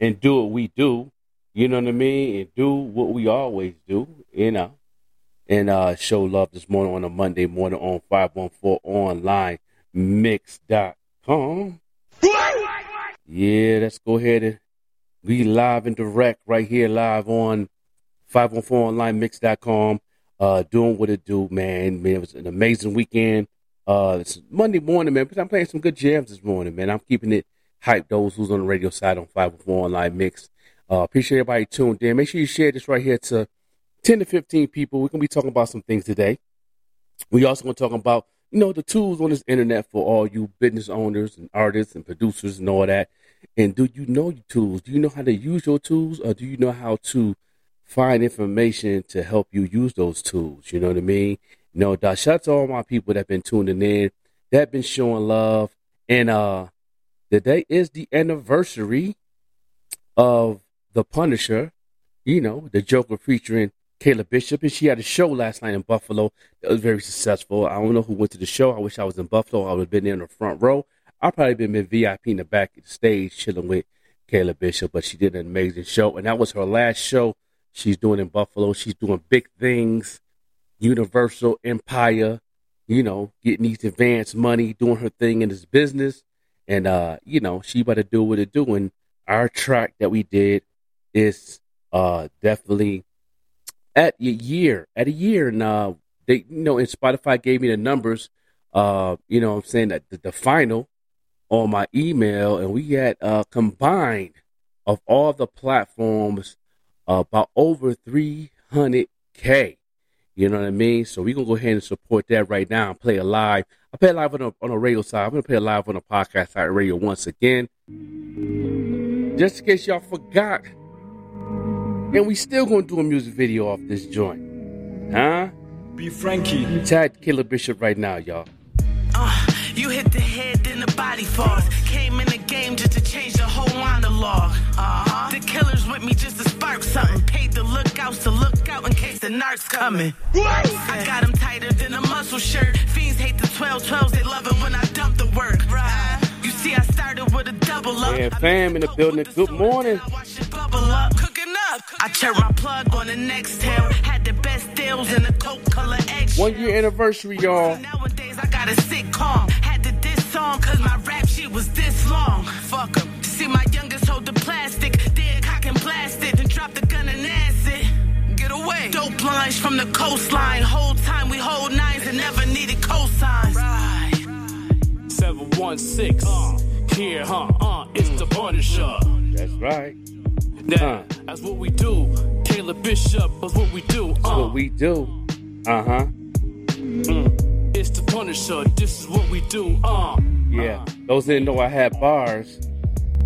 and do what we do. You know what I mean? And do what we always do, you know. And uh, show love this morning on a Monday morning on five one four online mix dot com. Yeah, let's go ahead and be live and direct right here, live on five one four online mix dot com. Uh, doing what it do, man. Man, it was an amazing weekend. Uh, it's Monday morning, man, but I'm playing some good jams this morning, man. I'm keeping it hyped, those who's on the radio side on five one four online mix. Uh, appreciate everybody tuned in. Make sure you share this right here to ten to fifteen people. We're going to be talking about some things today. We also going to talk about, you know, the tools on this internet for all you business owners and artists and producers and all that. And do you know your tools? Do you know how to use your tools, or do you know how to find information to help you use those tools? You know what I mean? You know, shout out to all my people that have been tuning in, that have been showing love. And uh, today is the anniversary of The Punisher, you know, The Joker featuring Caleb Bishop, and she had a show last night in Buffalo that was very successful. I don't know who went to the show. I wish I was in Buffalo. I would have been there in the front row. I'd probably been in V I P in the back of the stage chilling with Caleb Bishop, but she did an amazing show, and that was her last show she's doing in Buffalo. She's doing big things, Universal Empire, you know, getting these advance money, doing her thing in this business, and, uh, you know, she better do what it do, and our track that we did is uh, definitely at a year, at a year, and uh, they, you know, and Spotify gave me the numbers, uh, you know what I'm saying, that the, the final on my email, and we had uh, combined of all the platforms uh, about over three hundred K, you know what I mean? So we're going to go ahead and support that right now and play it live. I play it live on the, on the radio side. I'm going to play it live on the podcast side radio once again. Just in case y'all forgot, and we still gonna do a music video off this joint. Huh? B Frankie. Tag Caleb Bishop right now, y'all. Uh, you hit the head, then the body falls. Came in the game just to change the whole monologue. Uh-huh. The killer's with me just to spark something. Paid the lookouts to look out in case the narc's coming. I got him tighter than a muscle shirt. Fiends hate the twelve twelves, they love it when I dump the work. Right. You see, I started with a double up. Yeah, fam in the building. Good morning. I turned my plug on the next tail. Had the best deals in the coke color eggs. One year anniversary, y'all. Nowadays I got a sitcom. Had to diss song cause my rap sheet was this long. Fuck 'em. See my youngest hold the plastic, then cock and blast it, then drop the gun and acid. Get away. Dope lines from the coastline. Whole time we hold nines and never needed cosigns. Right. seven one six. Uh, here, huh? Uh, it's the Punisher. That's right. Now, uh, that's what we do. Caleb Bishop, that's what we do. Uh. That's what we do. Uh-huh. Mm. It's the Punisher. This is what we do. Uh. Yeah, uh. Those didn't know I had bars.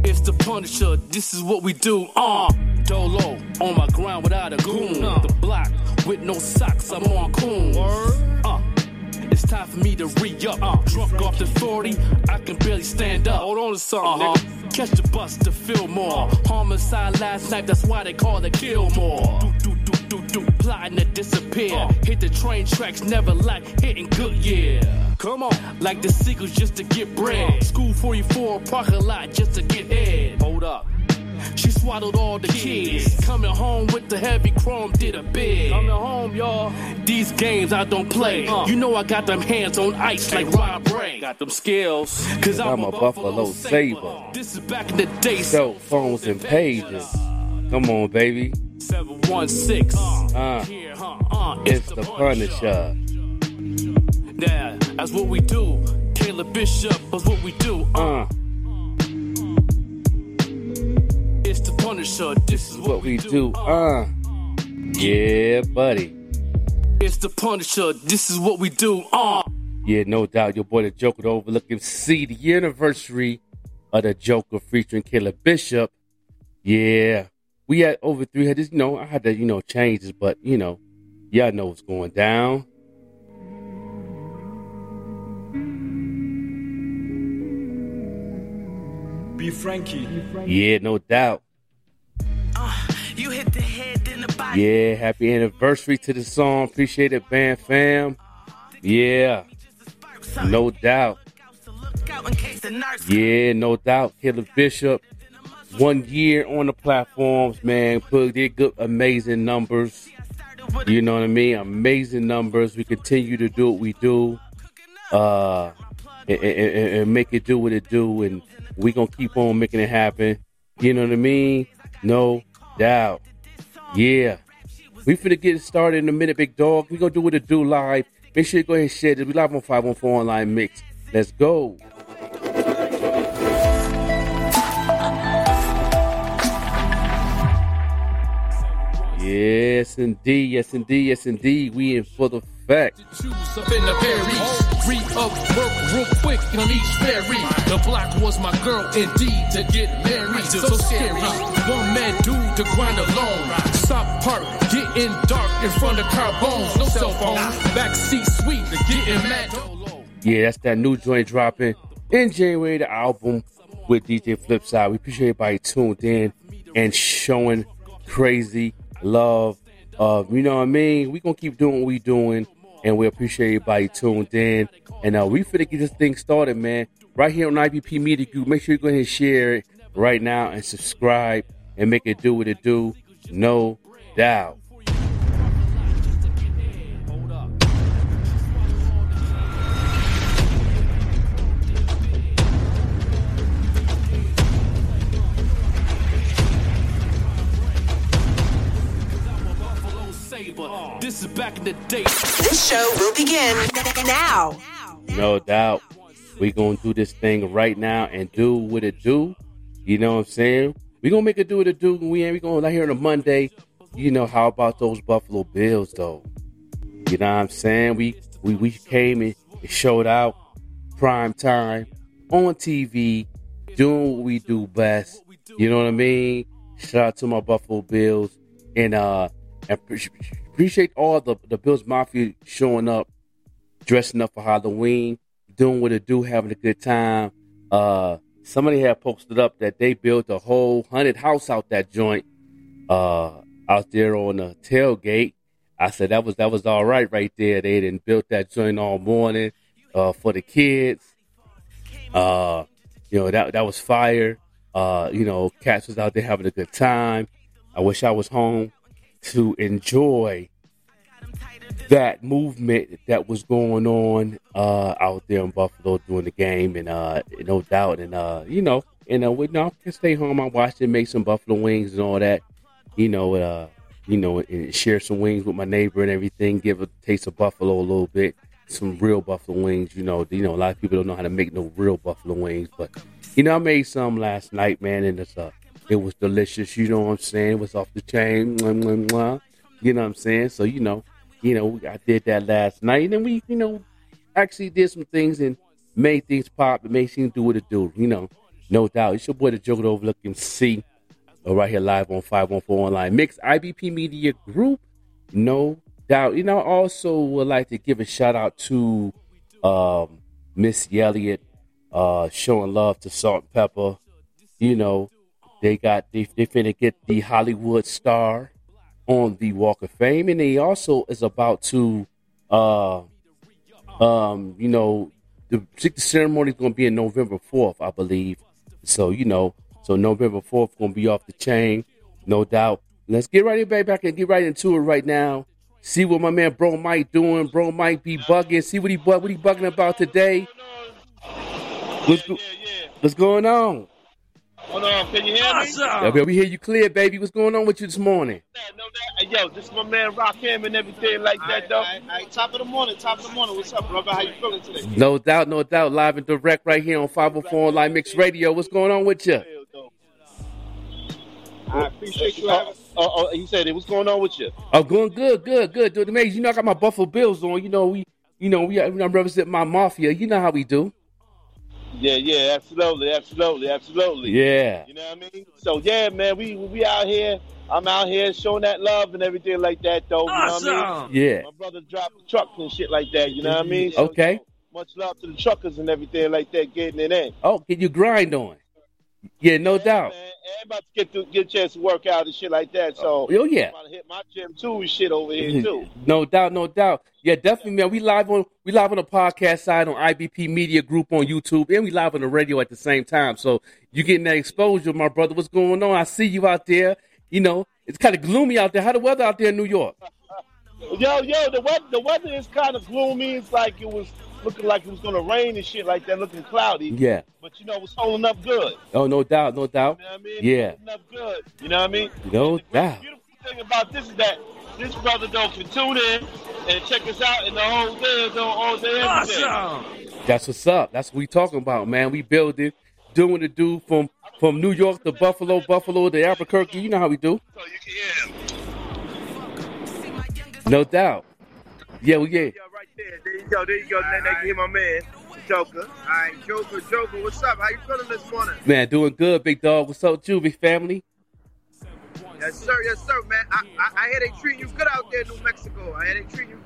It's the Punisher. This is what we do. Uh. Dolo, on my ground without a goon. Uh. The block, with no socks, I'm on coons. Uh. It's time for me to re-up. Uh. Drunk off the forty, I can barely stand up. Hold on to something, uh-huh. nigga. Catch the bus to Fillmore. Homicide last night, that's why they call it Gilmore. Do, do, do, do, do, plotting to disappear. Uh, Hit the train tracks, never like hitting Goodyear. Come on, like the seagulls just to get bread. School forty-four, parking lot just to get head. Hold up. She swaddled all the kids. Coming home with the heavy chrome, did a bid. Coming home, y'all. These games I don't play. Uh, you know I got them hands on ice like Rob Ray. Got them skills. Cause I'm, I'm a Buffalo, Buffalo Saber. Saber. This is back in the day. So phones and pages. Come on, baby. seven one six. Uh, Here, huh? uh, it's, it's the, the Punisher. Punisher. Yeah, that's what we do. Caleb Bishop, that's what we do. Uh. uh. It's the Punisher, this is what we do. Uh, yeah, buddy. It's the Punisher, this is what we do. Uh, yeah, no doubt. Your boy, the Joker, the Overlooking C, the year anniversary of the Joker featuring Caleb Bishop. Yeah, we had over three hundred. You know, I had to, you know, change this, but you know, y'all know what's going down. Be Frankie. Yeah, no doubt. Uh, you hit the head, then the body. Yeah, happy anniversary to the song. Appreciate it, band fam. Yeah, no doubt. Yeah, no doubt. Caleb Bishop, one year on the platforms, man. Put did good, amazing numbers. You know what I mean? Amazing numbers. We continue to do what we do. Uh, and, and, and make it do what it do, and we gonna keep on making it happen. You know what I mean? No doubt. Yeah. We finna get started in a minute, big dog. We gonna do what it do live. Make sure you go ahead and share this. We live on five one four Online Mix. Let's go. Yes, indeed. Yes, indeed. Yes, indeed. We in for the fact. Re-up work real quick on each ferry. The block was my girl indeed to get married. So scary. One man dude to grind alone. Stop park, getting dark in front of carbones. No cell phone, backseat sweet to getting mad. Yeah, that's that new joint dropping in January, the album with D J Flipside. We appreciate everybody tuned in and showing crazy love. Uh, you know what I mean? We gonna keep doing what we doing. And we appreciate everybody tuned in. And uh, we finna get this thing started, man. Right here on I B P Media Group. Make sure you go ahead and share it right now and subscribe and make it do what it do. No doubt. This is back in the day. This show will begin now. No doubt. We gonna do this thing right now and do what it do. You know what I'm saying? We gonna make it do what it do. We ain't we gonna out here on a Monday. You know, how about those Buffalo Bills though? You know what I'm saying? We we, we came and showed out prime time on T V, doing what we do best. You know what I mean? Shout out to my Buffalo Bills. and uh, appreciate all the, the Bills Mafia showing up, dressing up for Halloween, doing what they do, having a good time. Uh, somebody had posted up that they built a whole haunted house out that joint, uh, out there on the tailgate. I said that was that was all right right there. They didn't built that joint all morning uh, for the kids. Uh, you know that that was fire. Uh, you know, cats was out there having a good time. I wish I was home to enjoy that movement that was going on uh, out there in Buffalo during the game, and uh, no doubt, and uh, you know, and uh, we now can stay home. I watched it, make some buffalo wings and all that. You know, uh, you know, and share some wings with my neighbor and everything. Give a taste of buffalo a little bit. Some real buffalo wings, you know. You know, a lot of people don't know how to make no real buffalo wings, but you know, I made some last night, man, and it's uh, it was delicious. You know what I'm saying? It was off the chain, mwah, mwah, mwah. You know what I'm saying? So you know, you know, I did that last night, and then we, you know, actually did some things and made things pop and made things do what it do. You know, no doubt. It's your boy, the Joker, Overlook M C, right here live on five one four Online Mix, I B P Media Group. No. Now, you know, I also would like to give a shout out to um, Miss Elliott, uh, showing love to Salt and Pepper. You know, they got they, they finna get the Hollywood star on the Walk of Fame, and they also is about to, uh, um, you know, the, the ceremony is going to be in November fourth, I believe. So you know, so November fourth going to be off the chain, no doubt. Let's get right back back and get right into it right now. See what my man Bro Mike doing. Bro Mike be bugging. See what he what he bugging about today. What's, yeah, yeah, yeah. what's going on? Hold on, can you hear me? Yeah, we hear you clear, baby. What's going on with you this morning? Yo, this is my man Rock Him and everything like all that, right, though. All right, all right. Top of the morning, top of the morning. What's up, brother? How you feeling today? No doubt, no doubt. Live and direct right here on five oh four Online Mix Radio. What's going on with you? I appreciate you having us. Oh, oh, you said it. What's going on with you? Oh, going good, good, good. Doing amazing. You know, I got my Buffalo Bills on. You know, we, you know, we. I'm representing my mafia. You know how we do. Yeah, yeah, absolutely, absolutely, absolutely. Yeah. You know what I mean? So yeah, man, we we out here. I'm out here showing that love and everything like that, though. You awesome. Know what I mean? Yeah. My brother dropped trucks and shit like that. You know what I mean? So, okay. You know, much love to the truckers and everything like that, getting it in. Oh, can you grind on? Yeah, no yeah, doubt. Man. Everybody get to get a chance to work out and shit like that. So, oh yeah, I'm about to hit my gym too and shit over here too. No doubt, no doubt. Yeah, definitely, man. We live on we live on the podcast side on I B P Media Group on YouTube, and we live on the radio at the same time. So you getting that exposure, my brother. What's going on? I see you out there. You know, it's kind of gloomy out there. How the weather out there in New York? yo, yo, the weather the weather is kind of gloomy. It's like it was. Looking like it was going to rain and shit like that, looking cloudy. Yeah. But, you know, it was holding up good. Oh, no doubt, no doubt. You know what I mean? Yeah. Holding up good. You know what I mean? No the doubt. The beautiful thing about this is that this brother, though, can tune in and check us out in the whole day, though, all day, every day. Awesome. That's what's up. That's what we talking about, man. We building, doing the do from, from New York to Buffalo, Buffalo to Albuquerque. You know how we do. So you can, yeah. No doubt. Yeah, we get. Yeah, there you go, there you go. Then they can hear my man, Joker. All right, Joker, Joker, what's up? How you feeling this morning? Man, doing good, big dog. What's up with you, big family? Yes, sir, yes, sir, man. I, I, I hear they treating you good out there in New Mexico. I hear they treating you.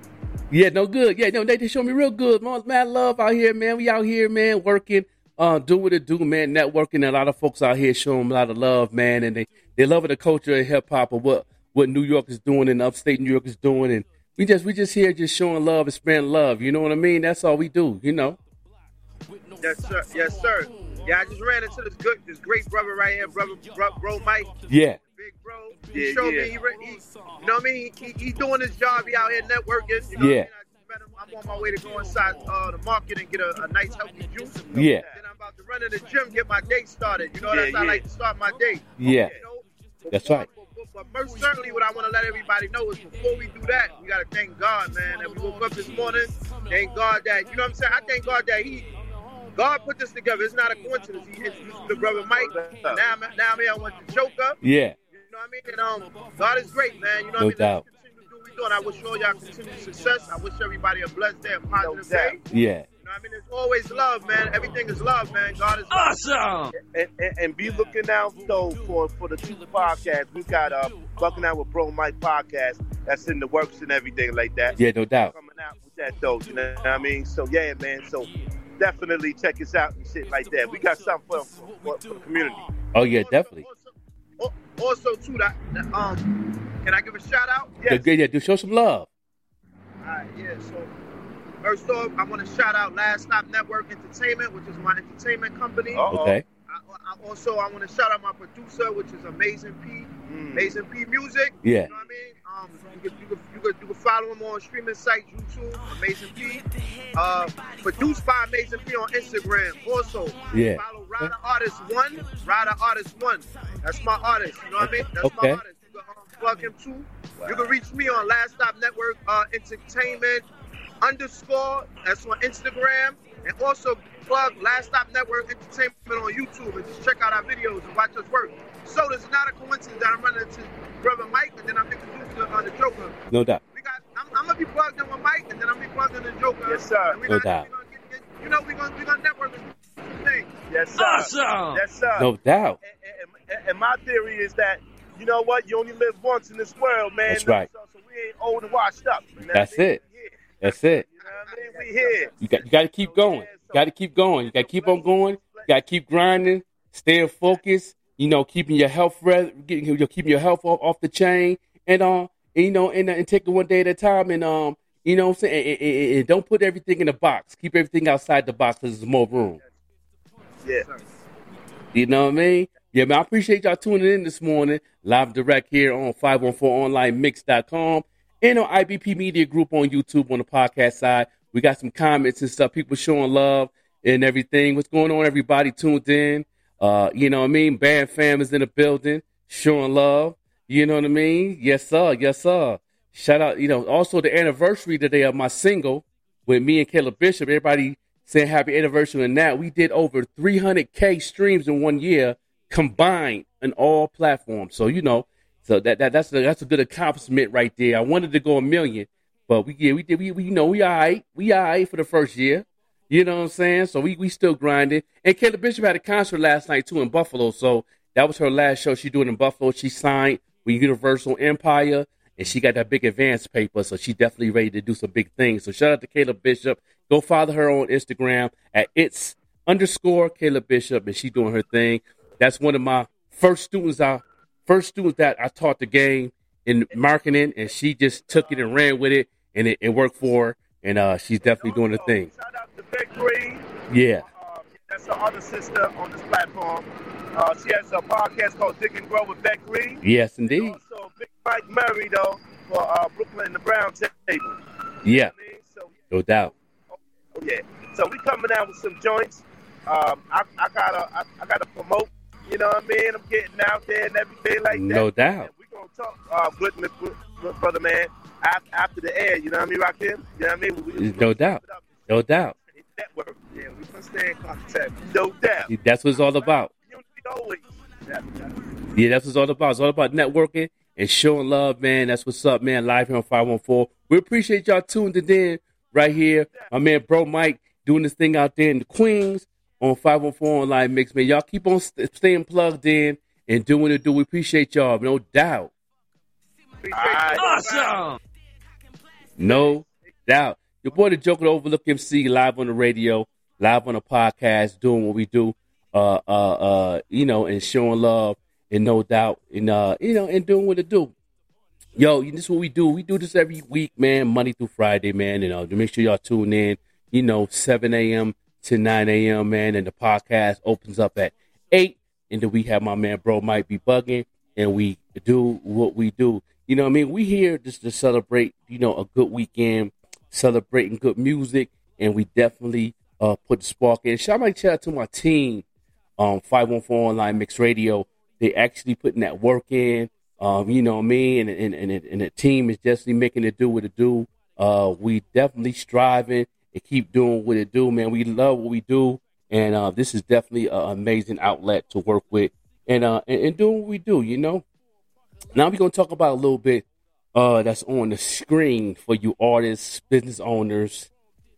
Yeah, no good. Yeah, no, they, they show me real good. Mad love out here, man. We out here, man, working, uh, do what it do, man, networking. A lot of folks out here showing a lot of love, man, and they, they loving the culture of hip-hop and what, what New York is doing and upstate New York is doing, and We just we just here just showing love and spreading love. You know what I mean? That's all we do, you know. Yes, sir. Yes, sir. Yeah, I just ran into this good, this great brother right here, brother, bro, bro Mike. Yeah. Big bro. He yeah, showed yeah. me, he, he, you know what I mean? He, he, he doing his job. He out here networking. You know yeah. What I mean? I just met him. I'm on my way to go inside uh, the market and get a, a nice healthy juice. Yeah. Then I'm about to run to the gym, get my day started. You know, that's yeah, yeah. how I like to start my day. Yeah. Okay, you know? That's right. But most certainly what I want to let everybody know is before we do that, we got to thank God, man, that we woke up this morning. Thank God that, you know what I'm saying? I thank God that he, God put this together. It's not a coincidence. He introduced the brother Mike. Now, now man, I went to Joker. Yeah. You know what I mean? And um, God is great, man. You know what I mean? No doubt. Continue to do what we're doing. I wish all y'all continued success. I wish everybody a blessed day and positive day. Yeah. know what I mean? There's always love, man. Everything is love, man. God is awesome. And, and, and be looking out though for for the two podcasts. We've got uh Bucking Out with Bro Mike podcast that's in the works and everything like that. Yeah, no doubt. Coming out with that though, you know what I mean? So yeah, man. So definitely check us out and shit like that. We got something for for, for the community. Oh yeah, also, definitely. Also, also too that, that um, can I give a shout out? Yes. Yeah, yeah, do show some love. All right, yeah. So first off, I want to shout out Last Stop Network Entertainment, which is my entertainment company. Uh-oh. Okay. I, I also, I want to shout out my producer, which is Amazing P. Mm. Amazing P Music. Yeah. You know what I mean? Um, you, can, you, can, you, can, you can follow him on streaming sites, YouTube, Amazing P. Uh, produced by Amazing P on Instagram. Also, yeah. Follow Rider Artist One. Rider Artist One. That's my artist. You know what I mean? That's okay. My artist. You can um, plug him too. Wow. You can reach me on Last Stop Network uh, Entertainment. Underscore, that's on Instagram, and also plug Last Stop Network Entertainment on YouTube and just check out our videos and watch us work. So there's not a coincidence that I'm running into Brother Mike and then I'm introduced to uh, the Joker. No doubt. We got, I'm, I'm gonna be plugged in with Mike and then I'm gonna be plugged in the Joker. Yes, sir. And we no gonna, doubt. We gonna get, get, you know, we're gonna, we gonna network and things. Yes, sir. Awesome. Yes, sir. No doubt. And, and, and my theory is that, you know what, you only live once in this world, man. That's right. So, so we ain't old and washed up. You know? That's it. That's it. You know what I mean? We here. You got, you got to keep going. You got to keep going. You got to keep on going. You got to keep grinding. Staying focused. You know, keeping your health, getting, keeping your health off, off the chain, and um, and, you know, and, and take it one day at a time, and um, you know, what I'm saying, and, and, and, and don't put everything in a box. Keep everything outside the box because there's more room. Yeah. You know what I mean? Yeah, man. I appreciate y'all tuning in this morning, live direct here on five one four online mix dot com. And on I B P Media Group on YouTube on the podcast side. We got some comments and stuff. People showing love and everything. What's going on, everybody tuned in? Uh, you know what I mean? Band fam is in the building showing love. You know what I mean? Yes, sir. Yes, sir. Shout out. You know, also the anniversary today of my single with me and Caleb Bishop. Everybody saying happy anniversary and that. We did over three hundred K streams in one year combined on all platforms. So, you know. So that, that that's a, that's a good accomplishment right there. I wanted to go a million, but we yeah we did we, we you know we all right we all right for the first year, you know what I'm saying? So we we still grinding. And Caleb Bishop had a concert last night too in Buffalo. So that was her last show she doing in Buffalo. She signed with Universal Empire and she got that big advance paper. So she definitely ready to do some big things. So shout out to Caleb Bishop. Go follow her on Instagram at it's underscore Caleb Bishop and she doing her thing. That's one of my first students I. First student that I taught the game in marketing, and she just took it and ran with it, and it, it worked for her, and uh, she's definitely doing the thing. Shout out to Beck Reed. Yeah. Uh, that's her other sister on this platform. Uh, she has a podcast called Dick and Grow with Beck Reed. Yes, indeed. And also Big Mike Murray, though, for uh, Brooklyn and the Brown Table. Yeah. You know what I mean? So, no doubt. Oh, oh, yeah. So we coming out with some joints. Um, I, I gotta, I, I gotta promote. You know what I mean? I'm getting out there and everything like that. No doubt. We're going to talk uh, good, good, good brother, man, after, after the air. You know what I mean, Rakim? You know what I mean? We, we, no we, doubt. No doubt. Network. Yeah, we're going to stay in contact. No doubt. That's what it's all about. Yeah, that's what it's all about. It's all about networking and showing love, man. That's what's up, man. Live here on five one four. We appreciate y'all tuned in right here. My man, Bro Mike, doing this thing out there in the Queens. On five one four Online Mix, man. Y'all keep on st- staying plugged in and doing what it do. We appreciate y'all, no doubt. Right. Awesome. No doubt. Your boy, the Joker, the Overlook M C, live on the radio, live on the podcast, doing what we do, uh, uh, uh, you know, and showing love, and no doubt, and, uh, you know, and doing what it do. Yo, this is what we do. We do this every week, man, Monday through Friday, man, and uh, make sure y'all tune in, you know, seven a.m. to nine a.m., man, and the podcast opens up at eight, and then we have my man, Bro Mike, be bugging, and we do what we do. You know what I mean? We here just to celebrate, you know, a good weekend, celebrating good music, and we definitely uh, put the spark in. Shout out to my team, um, five one four Online Mix Radio. They actually putting that work in, um, you know what I mean, and, and, and, and the team is definitely making it do what it do. Uh, we definitely striving. And keep doing what it do, man. We love what we do, and uh, this is definitely an amazing outlet to work with, and uh, and, and doing what we do, you know. Now we're gonna talk about a little bit uh, that's on the screen for you artists, business owners,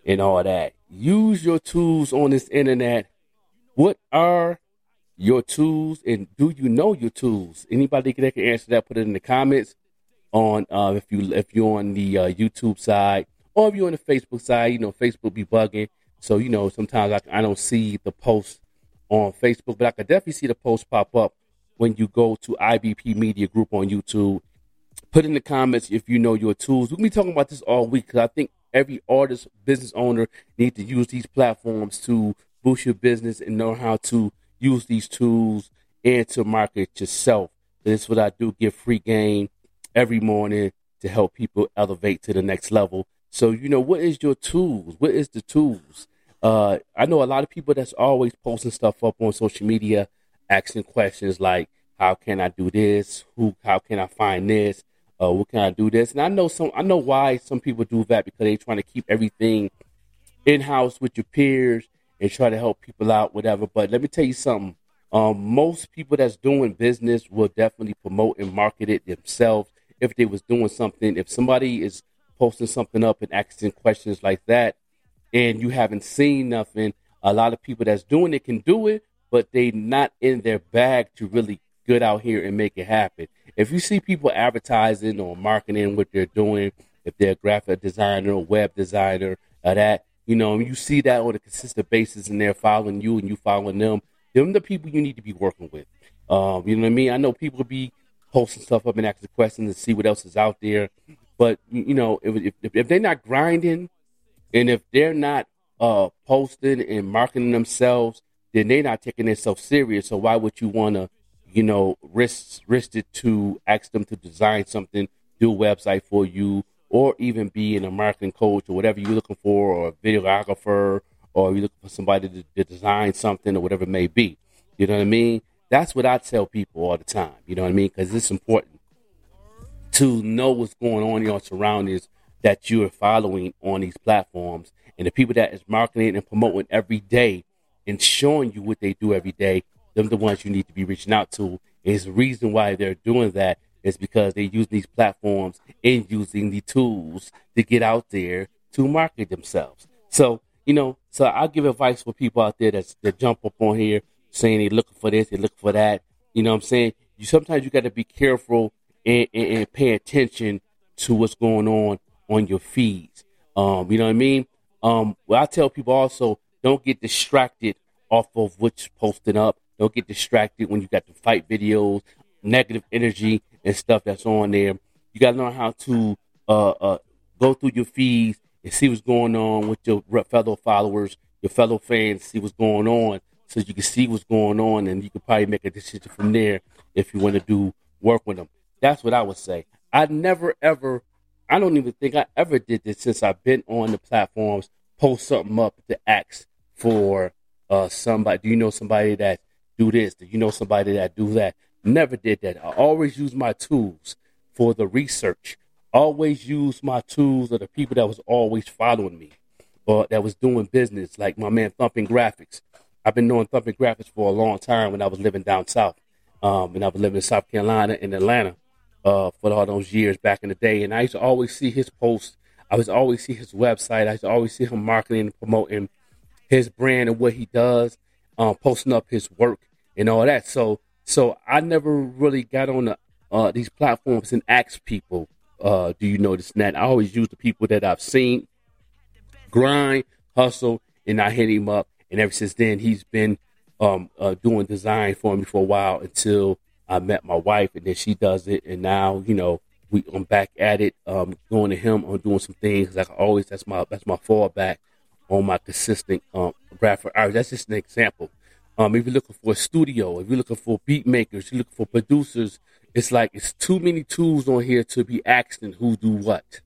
and all that. use your tools on this internet. What are your tools, and do you know your tools? Anybody that can answer that, put it in the comments. On uh, if you if you're on the uh, YouTube side, or if you're on the Facebook side, you know Facebook be bugging. So you know sometimes I I don't see the posts on Facebook, but I could definitely see the posts pop up when you go to I B P Media Group on YouTube. Put in the comments if you know your tools. We'll be talking about this all week because I think every artist, business owner needs to use these platforms to boost your business and know how to use these tools and to market yourself. This is what I do: give free game every morning to help people elevate to the next level. So, you know, what is your tools? What is the tools? Uh, I know a lot of people that's always posting stuff up on social media, asking questions like, how can I do this? Who? How can I find this? Uh, what can I do this? And I know some. I know why some people do that, because they're trying to keep everything in-house with your peers and try to help people out, whatever. But let me tell you something. Um, most people that's doing business will definitely promote and market it themselves if they was doing something. If somebody is posting something up and asking questions like that and you haven't seen nothing, a lot of people that's doing it can do it, but they not in their bag to really get out here and make it happen. If you see people advertising or marketing what they're doing, if they're a graphic designer or web designer or that, you know, you see that on a consistent basis and they're following you and you following them, them the people you need to be working with. Um, you know what I mean? I know people be posting stuff up and asking questions to see what else is out there. But, you know, if, if, if they're not grinding and if they're not uh, posting and marketing themselves, then they're not taking themselves serious. So why would you want to, you know, risk, risk it to ask them to design something, do a website for you, or even be an American coach or whatever you're looking for, or a videographer, or you're looking for somebody to, to design something or whatever it may be. You know what I mean? That's what I tell people all the time. You know what I mean? Because it's important to know what's going on in your surroundings that you are following on these platforms. And the people that is marketing and promoting every day and showing you what they do every day, them the ones you need to be reaching out to. Is the reason why they're doing that is because they use these platforms and using the tools to get out there to market themselves. So, you know, so I'll give advice for people out there that's, that jump up on here saying they're looking for this, they're looking for that. You know what I'm saying? You sometimes you got to be careful and, and, and pay attention to what's going on on your feeds. Um, you know what I mean? Um, well, I tell people also, don't get distracted off of what's posted up. Don't get distracted when you got the fight videos, negative energy and stuff that's on there. You got to learn how to uh, uh, go through your feeds and see what's going on with your fellow followers, your fellow fans, see what's going on so you can see what's going on and you can probably make a decision from there if you want to do work with them. That's what I would say. I never, ever, I don't even think I ever did this since I've been on the platforms, post something up to ask for uh, somebody. Do you know somebody that do this? Do you know somebody that do that? Never did that. I always use my tools for the research. Always use my tools of the people that was always following me or that was doing business, like my man Thumping Graphics. I've been doing Thumping Graphics for a long time when I was living down south. Um, and I was living in South Carolina and Atlanta uh, for all those years back in the day. And I used to always see his posts. I was always see his website. I used to always see him marketing and promoting his brand and what he does, um, posting up his work and all that. So so I never really got on the, uh, these platforms and asked people, uh, do you know this and that? I always use the people that I've seen grind, hustle, and I hit him up. And ever since then, he's been um, uh, doing design for me for a while until I met my wife, and then she does it. And now, you know, we I'm back at it, um, going to him on doing some things. Like always, that's my that's my fallback on my consistent um, graphic art. That's just an example. Um, if you're looking for a studio, if you're looking for beat makers, if you're looking for producers, it's like it's too many tools on here to be asking who do what.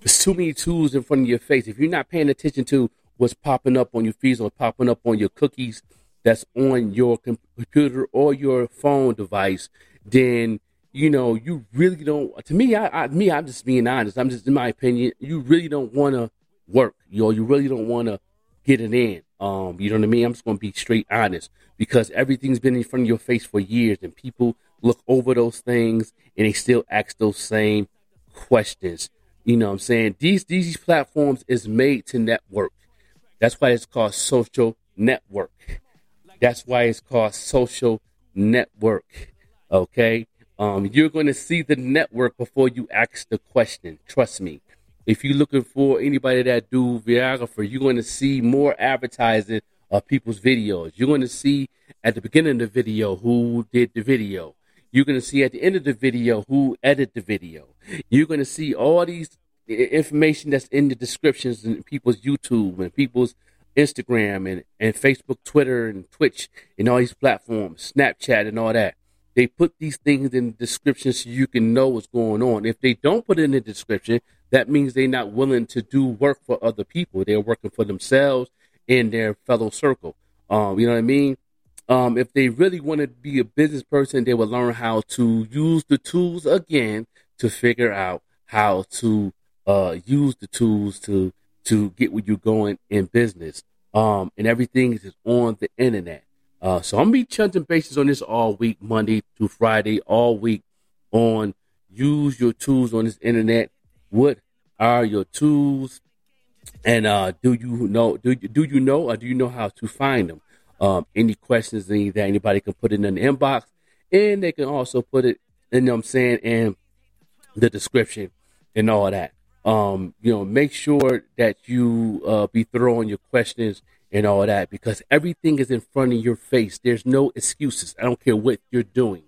There's too many tools in front of your face. If you're not paying attention to what's popping up on your feeds or popping up on your cookies that's on your computer or your phone device, then, you know, you really don't, to me, I, I me, I'm just being honest. I'm just, in my opinion, you really don't want to work. You know, you really don't want to get it in. Um, you know what I mean? I'm just going to be straight honest, because everything's been in front of your face for years and people look over those things and they still ask those same questions. You know what I'm saying? These, these platforms is made to network. That's why it's called Social Network. That's why it's called Social Network. Okay? Um, you're going to see the network before you ask the question. Trust me. If you're looking for anybody that do videographer, you're going to see more advertising of people's videos. You're going to see at the beginning of the video who did the video. You're going to see at the end of the video who edited the video. You're going to see all these information that's in the descriptions in people's YouTube and people's Instagram and, and Facebook, Twitter, and Twitch, and all these platforms, Snapchat, and all that. They put these things in the description so you can know what's going on. If they don't put it in the description, that means they're not willing to do work for other people. They're working for themselves in their fellow circle. Um, you know what I mean? Um, if they really want to be a business person, they will learn how to use the tools again to figure out how to uh, use the tools to to get where you're going in business. Um, and everything is on the internet. Uh, so I'm going to be touching bases on this all week, Monday through Friday, all week on use your tools on this internet. What are your tools? And uh, do you know? Do you, do you know, or do you know how to find them? Um, any questions any, that anybody can put it in the inbox, and they can also put it, you know what I'm saying, in the description and all that. Um, you know, make sure that you uh, be throwing your questions and all that, because everything is in front of your face. There's no excuses. I don't care what you're doing.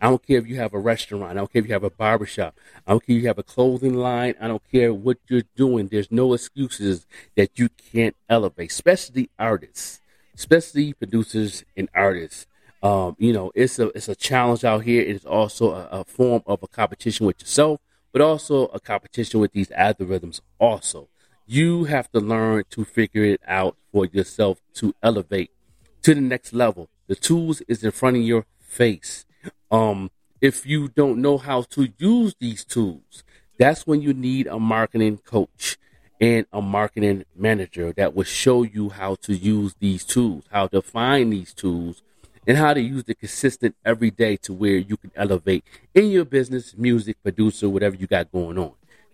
I don't care if you have a restaurant. I don't care if you have a barbershop. I don't care if you have a clothing line. I don't care what you're doing. There's no excuses that you can't elevate, especially artists. Especially producers and artists, um, you know, it's a it's a challenge out here. It's also a, a form of a competition with yourself, but also a competition with these algorithms. Also, you have to learn to figure it out for yourself to elevate to the next level. The tools is in front of your face. Um, if you don't know how to use these tools, that's when you need a marketing coach and a marketing manager that will show you how to use these tools, how to find these tools, and how to use it consistent every day to where you can elevate in your business, music, producer, whatever you got going on.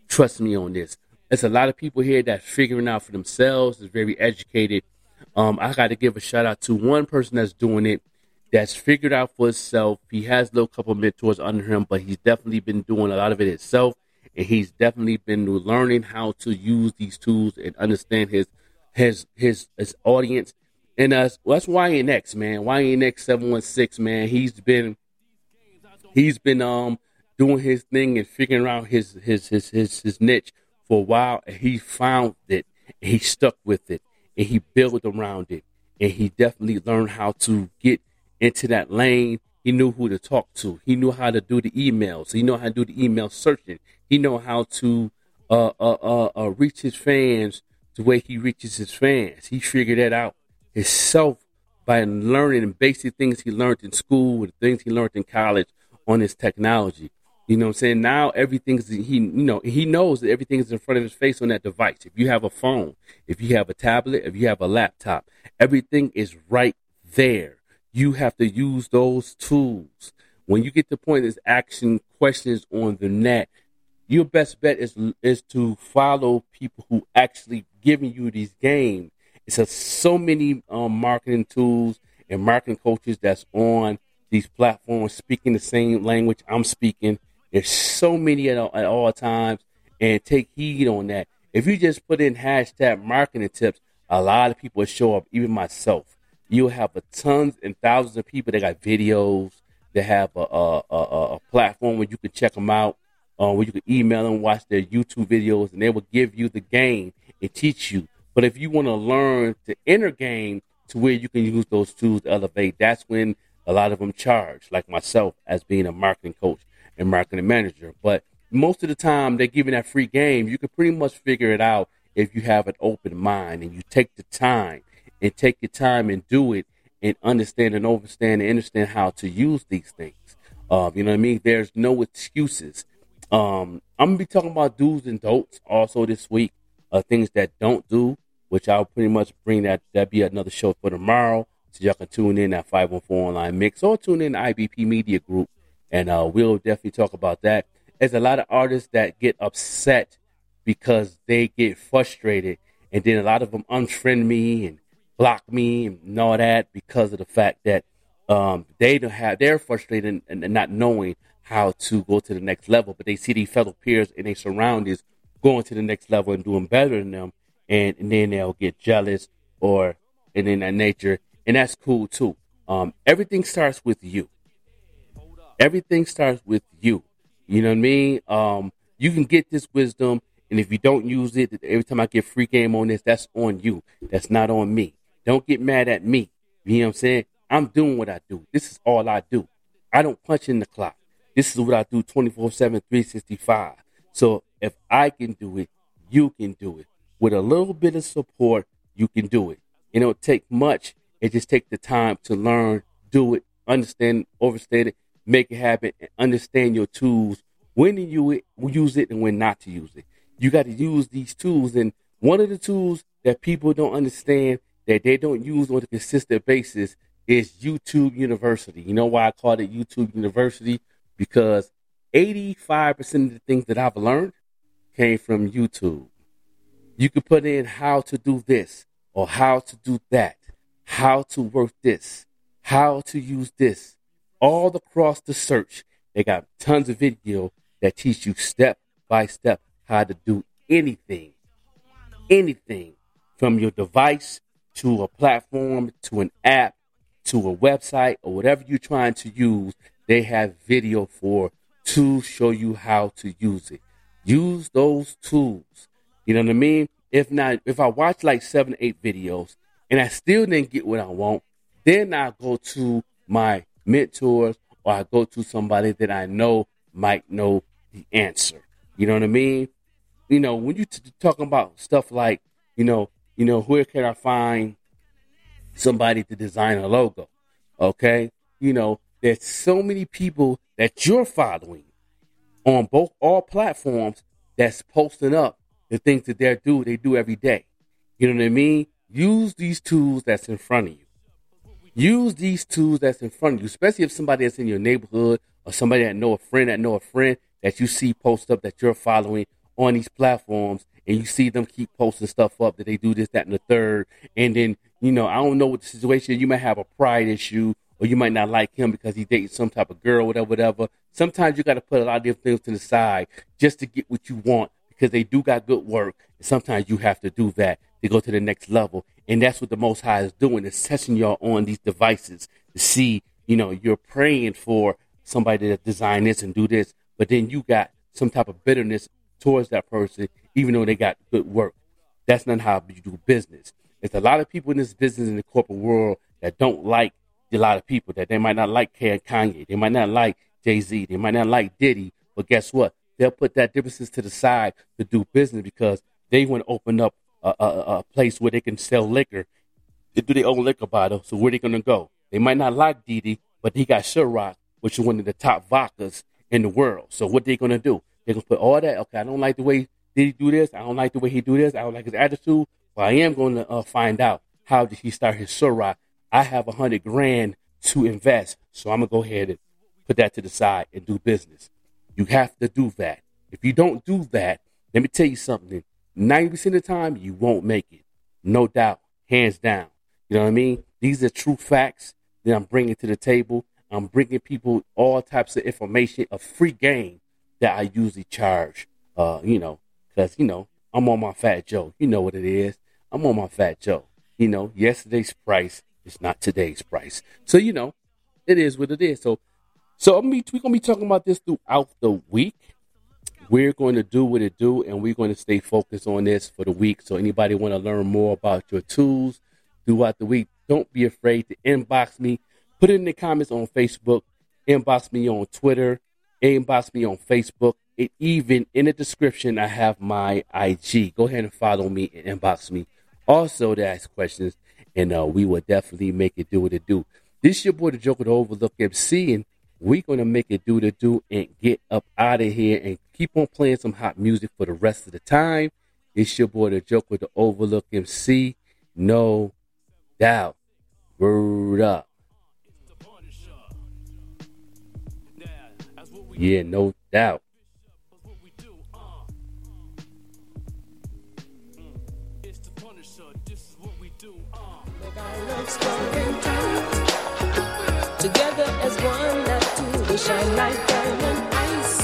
Trust me on this. There's a lot of people here that's figuring out for themselves, is very educated. Um, I got to give a shout out to one person that's doing it, that's figured out for himself. He has a little couple mentors under him, but he's definitely been doing a lot of it himself. And he's definitely been learning how to use these tools and understand his his his, his audience. And uh, well, that's Y N X, man. Y N X seven one six, man. He's been he's been um doing his thing and figuring out his his his his, his niche for a while. And he found it. And he stuck with it. And he built around it. And he definitely learned how to get into that lane. He knew who to talk to. He knew how to do the emails. He knew how to do the email searching. He know how to uh, uh, uh, uh, reach his fans the way he reaches his fans. He figured that out himself by learning basic things he learned in school, the things he learned in college on his technology. You know what I'm saying? Now everything's he you know he knows that everything is in front of his face on that device. If you have a phone, if you have a tablet, if you have a laptop, everything is right there. You have to use those tools. When you get to the point is asking questions on the net, your best bet is is to follow people who actually giving you these games. It's a, so many um, marketing tools and marketing coaches that's on these platforms speaking the same language I'm speaking. There's so many at all, at all times, and take heed on that. If you just put in hashtag marketing tips, a lot of people show up, even myself. You'll have a tons and thousands of people that got videos, that have a, a, a, a platform where you can check them out, uh, where you can email them, watch their YouTube videos, and they will give you the game and teach you. But if you want to learn the inner game to where you can use those tools to elevate, that's when a lot of them charge, like myself as being a marketing coach and marketing manager. But most of the time they're giving that free game. You can pretty much figure it out if you have an open mind and you take the time. And take your time and do it and understand and overstand and understand how to use these things. Um, you know what I mean? There's no excuses. Um, I'm going to be talking about do's and don'ts also this week. Uh, things that don't do, which I'll pretty much bring that. That'll be another show for tomorrow. So y'all can tune in at five one four Online Mix or tune in to I B P Media Group. And uh, we'll definitely talk about that. There's a lot of artists that get upset because they get frustrated And then a lot of them unfriend me and block me and all that because of the fact that um, they don't have, they're frustrated and, and not knowing how to go to the next level. But they see these fellow peers and their surroundings going to the next level and doing better than them. And, and then they'll get jealous or and in that nature. And that's cool, too. Um, everything starts with you. Everything starts with you. You know what I mean? Um, you can get this wisdom. And if you don't use it, every time I get free game on this, that's on you. That's not on me. Don't get mad at me. You know what I'm saying? I'm doing what I do. This is all I do. I don't punch in the clock. This is what I do twenty-four seven, three sixty-five. So if I can do it, you can do it. With a little bit of support, you can do it. It don't take much. It just takes the time to learn, do it, understand, overstand it, make it happen, and understand your tools, when to use it and when not to use it. You got to use these tools. And one of the tools that people don't understand that they don't use on a consistent basis is YouTube University. You know why I call it YouTube University? Because eighty-five percent of the things that I've learned came from YouTube. You can put in how to do this or how to do that, how to work this, how to use this, all across the search. They got tons of video that teach you step by step how to do anything, anything from your device to a platform, to an app, to a website, or whatever you're trying to use. They have video for to show you how to use it. Use those tools. You know what I mean? If not, if I watch like seven, eight videos and I still didn't get what I want, then I go to my mentors or I go to somebody that I know might know the answer. You know what I mean? You know, when you t- talking about stuff like, you know, you know, where can I find somebody to design a logo? Okay? You know, there's so many people that you're following on both all platforms that's posting up the things that they do, they do every day. You know what I mean? Use these tools that's in front of you. Use these tools that's in front of you, especially if somebody that's in your neighborhood or somebody that know a friend that know a friend that you see post up that you're following on these platforms, and you see them keep posting stuff up that they do this, that, and the third. And then, you know, I don't know what the situation is. You might have a pride issue, or you might not like him because he dates some type of girl, whatever, whatever. Sometimes you got to put a lot of different things to the side just to get what you want because they do got good work. And sometimes you have to do that to go to the next level. And that's what the Most High is doing, is testing y'all on these devices to see, you know, you're praying for somebody to design this and do this. But then you got some type of bitterness towards that person, even though they got good work. That's not how you do business. There's a lot of people in this business in the corporate world that don't like a lot of people, that they might not like Kanye, they might not like Jay-Z, they might not like Diddy. But guess what? They'll put that differences to the side to do business because they want to open up a, a, a place where they can sell liquor. They do their own liquor bottle, so where they going to go? They might not like Diddy, but he got Ciroc, which is one of the top vodkas in the world. So what they gonna do? They're gonna put all that. Okay, I don't like the way he do this. I don't like the way he do this. I don't like his attitude. Well, I am gonna uh, find out how did he start his Ciroc. I have a hundred grand to invest, so I'm gonna go ahead and put that to the side and do business. You have to do that. If you don't do that, let me tell you something. Ninety percent of the time, you won't make it. No doubt, hands down. You know what I mean? These are true facts that I'm bringing to the table. I'm bringing people all types of information, a free game that I usually charge, uh, you know, because, you know, I'm on my Fat Joe. You know what it is. I'm on my Fat Joe. You know, yesterday's price is not today's price. So, you know, it is what it is. So, so I'm gonna be, we're going to be talking about this throughout the week. We're going to do what it do, and we're going to stay focused on this for the week. So anybody want to learn more about your tools throughout the week, don't be afraid to inbox me. Put it in the comments on Facebook, inbox me on Twitter, inbox me on Facebook, and even in the description, I have my I G. Go ahead and follow me and inbox me. Also, to ask questions, and uh, we will definitely make it do what it do. This is your boy, The Joker, The Overlook M C, and we're going to make it do what it do and get up out of here and keep on playing some hot music for the rest of the time. It's your boy, The Joker, The Overlook M C. No doubt. Word up. Yeah, no doubt. It's the Punisher, this is what we do. Uh. Together as one, not two, we shine like diamond ice.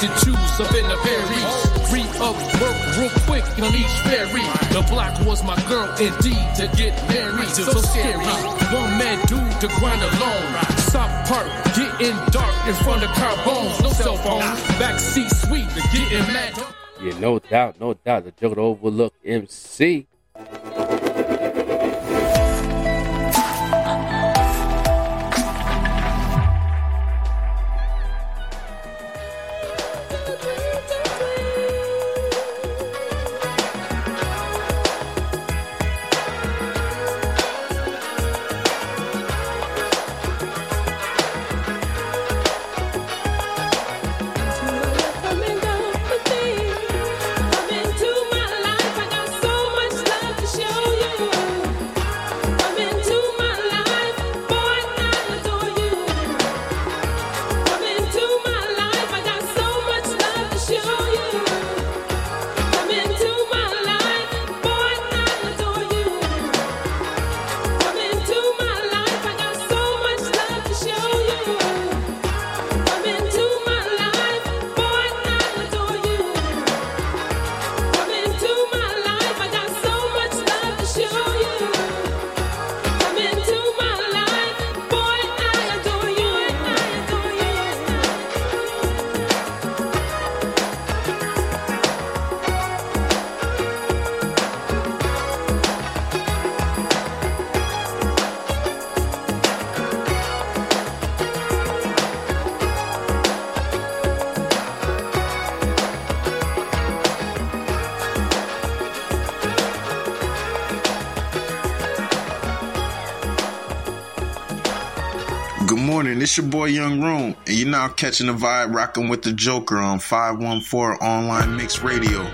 The Jews up in the berries, re-up work real quick on each ferry. The block was my girl indeed to get married. So, so scary, one man dude to grind alone. South Park, getting dark in front of carbones. No cell phone, backseat sweet, getting mad. Yeah, no doubt, no doubt. The Joker overlooked M C. It's your boy Young Room, and you're now catching the vibe rocking with the Joker on five one four Online Mix Radio.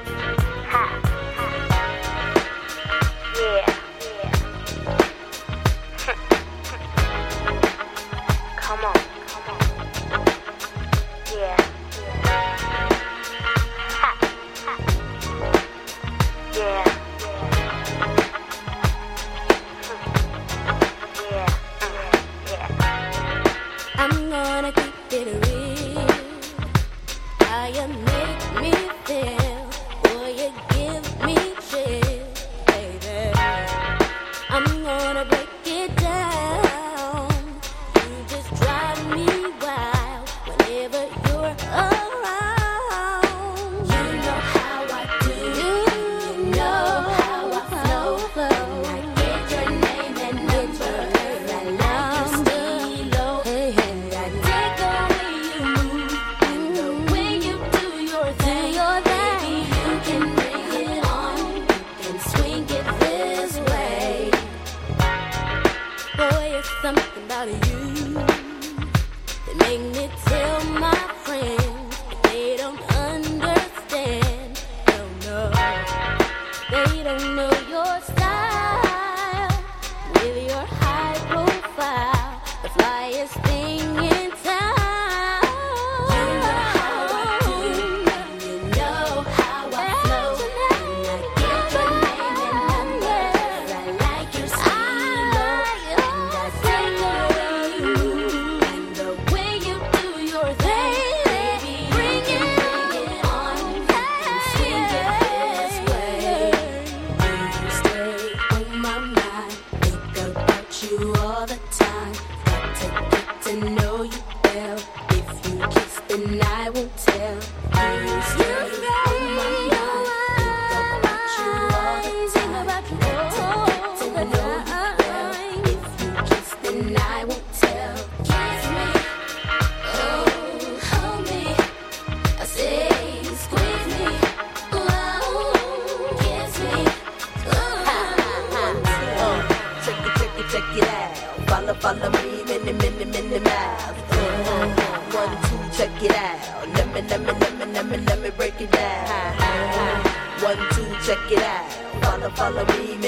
Follow me, mini,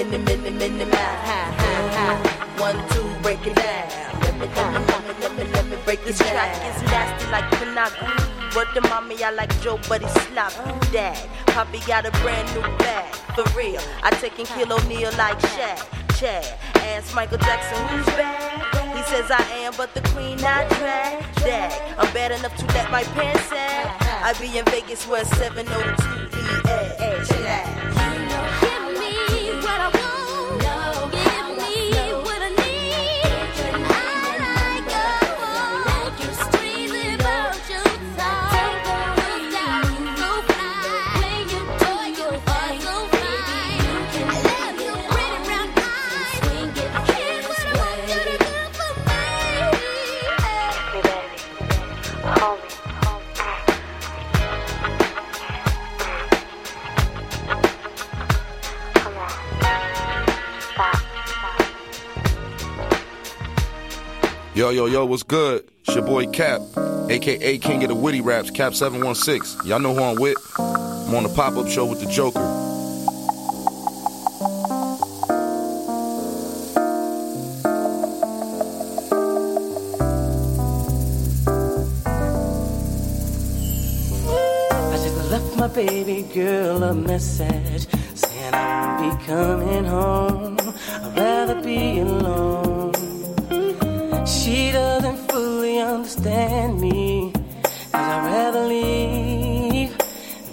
mini, mini, mini, ha, ha, ha. One, two, break it down. This track is nasty like Panagou. Word to mommy, I like Joe, but he's sloppy. Dad, Poppy got a brand new bag. For real, I take and kill O'Neal like Shaq. Chad, ask Michael Jackson who's bad. He says I am, but the queen I drag. Dad, I'm bad enough to let my pants sag. I be in Vegas where seven oh two E A A. Chad. Yo, yo, yo, what's good? It's your boy Cap, a k a. King of the Witty Raps, Cap seven one six. Y'all know who I'm with. I'm on the Pop-Up Show with the Joker. I just left my baby girl a message saying I won't be coming home. I'd rather be alone. She doesn't fully understand me, 'cause I'd rather leave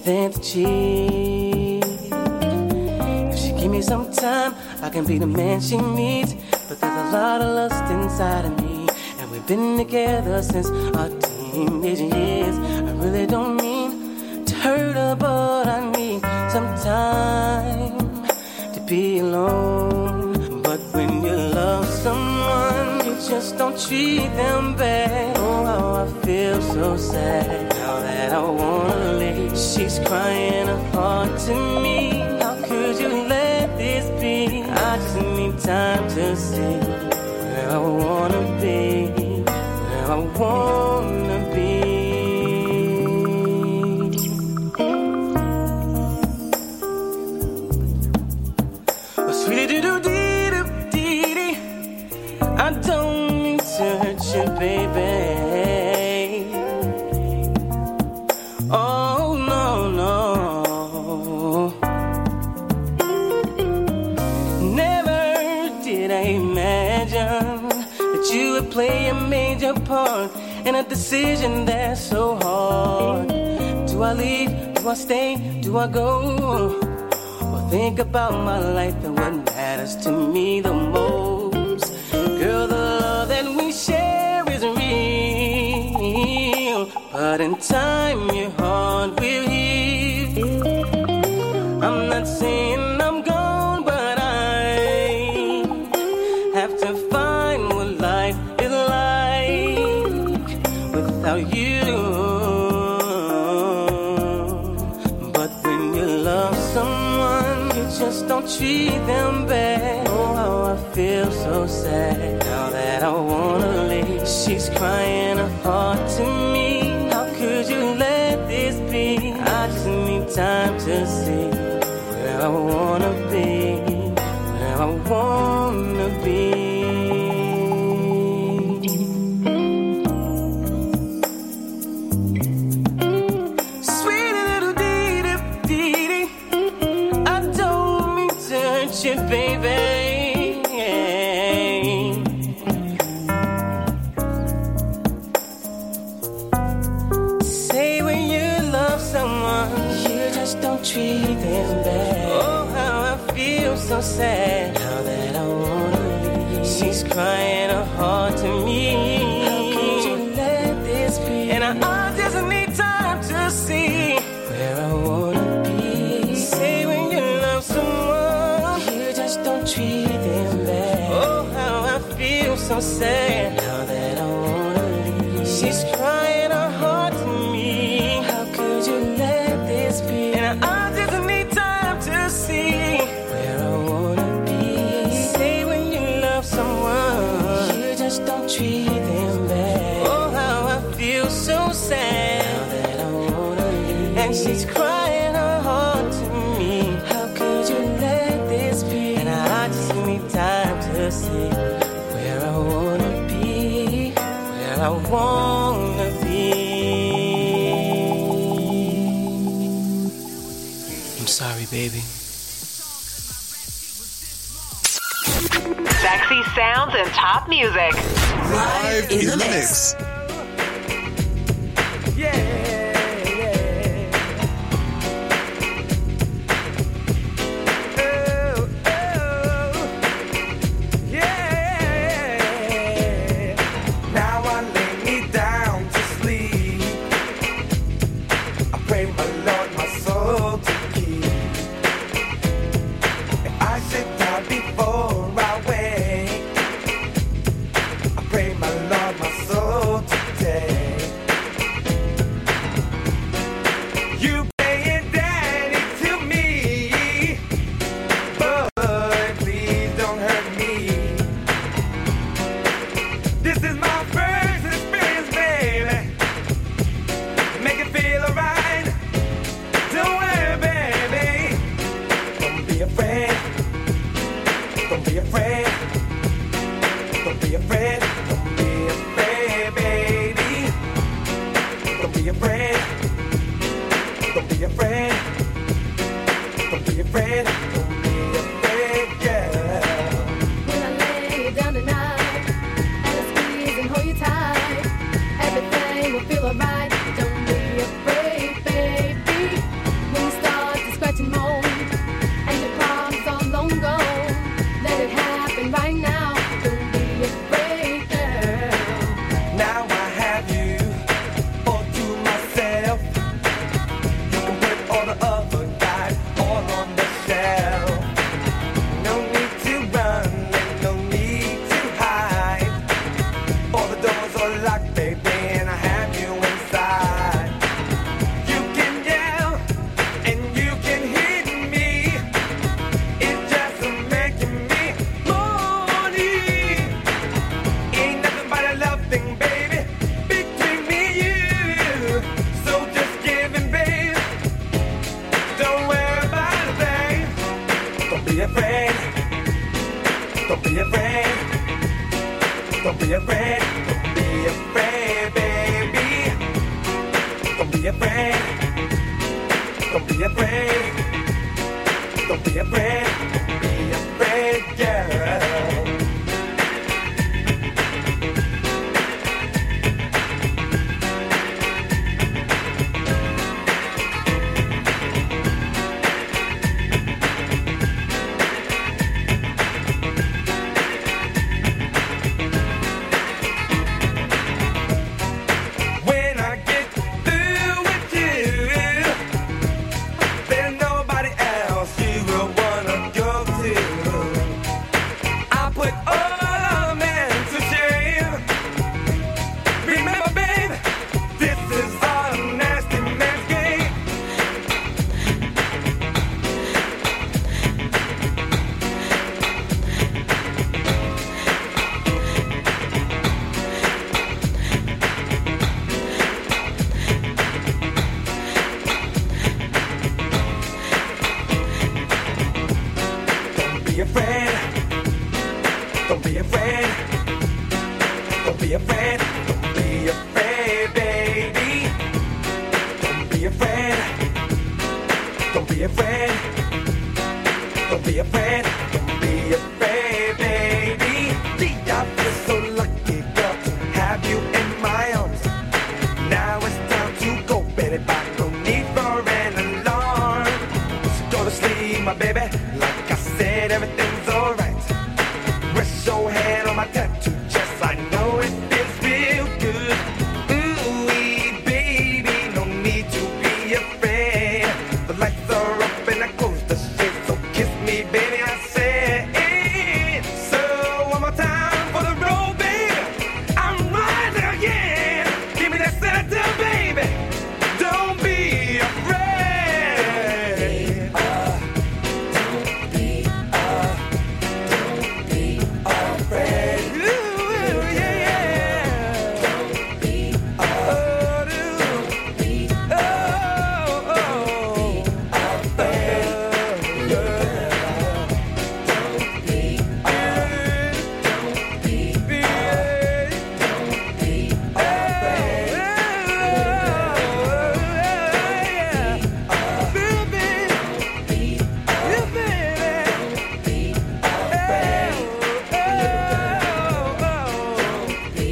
than to cheat. If she give me some time, I can be the man she needs. But there's a lot of lust inside of me, and we've been together since our teenage years. I really don't mean to hurt her, but I need some time to be alone. But when you love someone, just don't treat them bad. Oh, how I feel so sad now that I wanna leave. She's crying apart to me. How could you let this be? I just need time to see where I wanna be, where I wanna be. Baby, oh no, no. Never did I imagine that you would play a major part in a decision that's so hard. Do I leave? Do I stay? Do I go? Well, think about my life and what matters to me the most. Girl, the love that we share, but in time your heart will heal. I'm not saying I'm gone, but I have to find what life is like without you. But when you love someone, you just don't treat them bad. Oh, how I feel so sad now that I wanna leave. She's crying apart to me. Could you let this be? I just need time to see where I wanna be, where I wanna be. Sweet little dee dee dee, I don't mean to hurt you, baby. Treat them bad. Oh, how I feel so sad now that I wanna leave. She's crying her heart to me. How could you let this be? And I, I just need time to see where I wanna be. Say when you love someone, you just don't treat them bad. Oh, how I feel so sad now that I wanna leave. She's crying her heart to me. How could you let this be? And I, treat them bad. Oh, how I feel so sad now that I wanna leave. And she's crying her heart to me. How could you let this be? And I just need time to see where I wanna be, wanna be. I'm sorry, baby. Sexy sounds and top music. Live in the mix.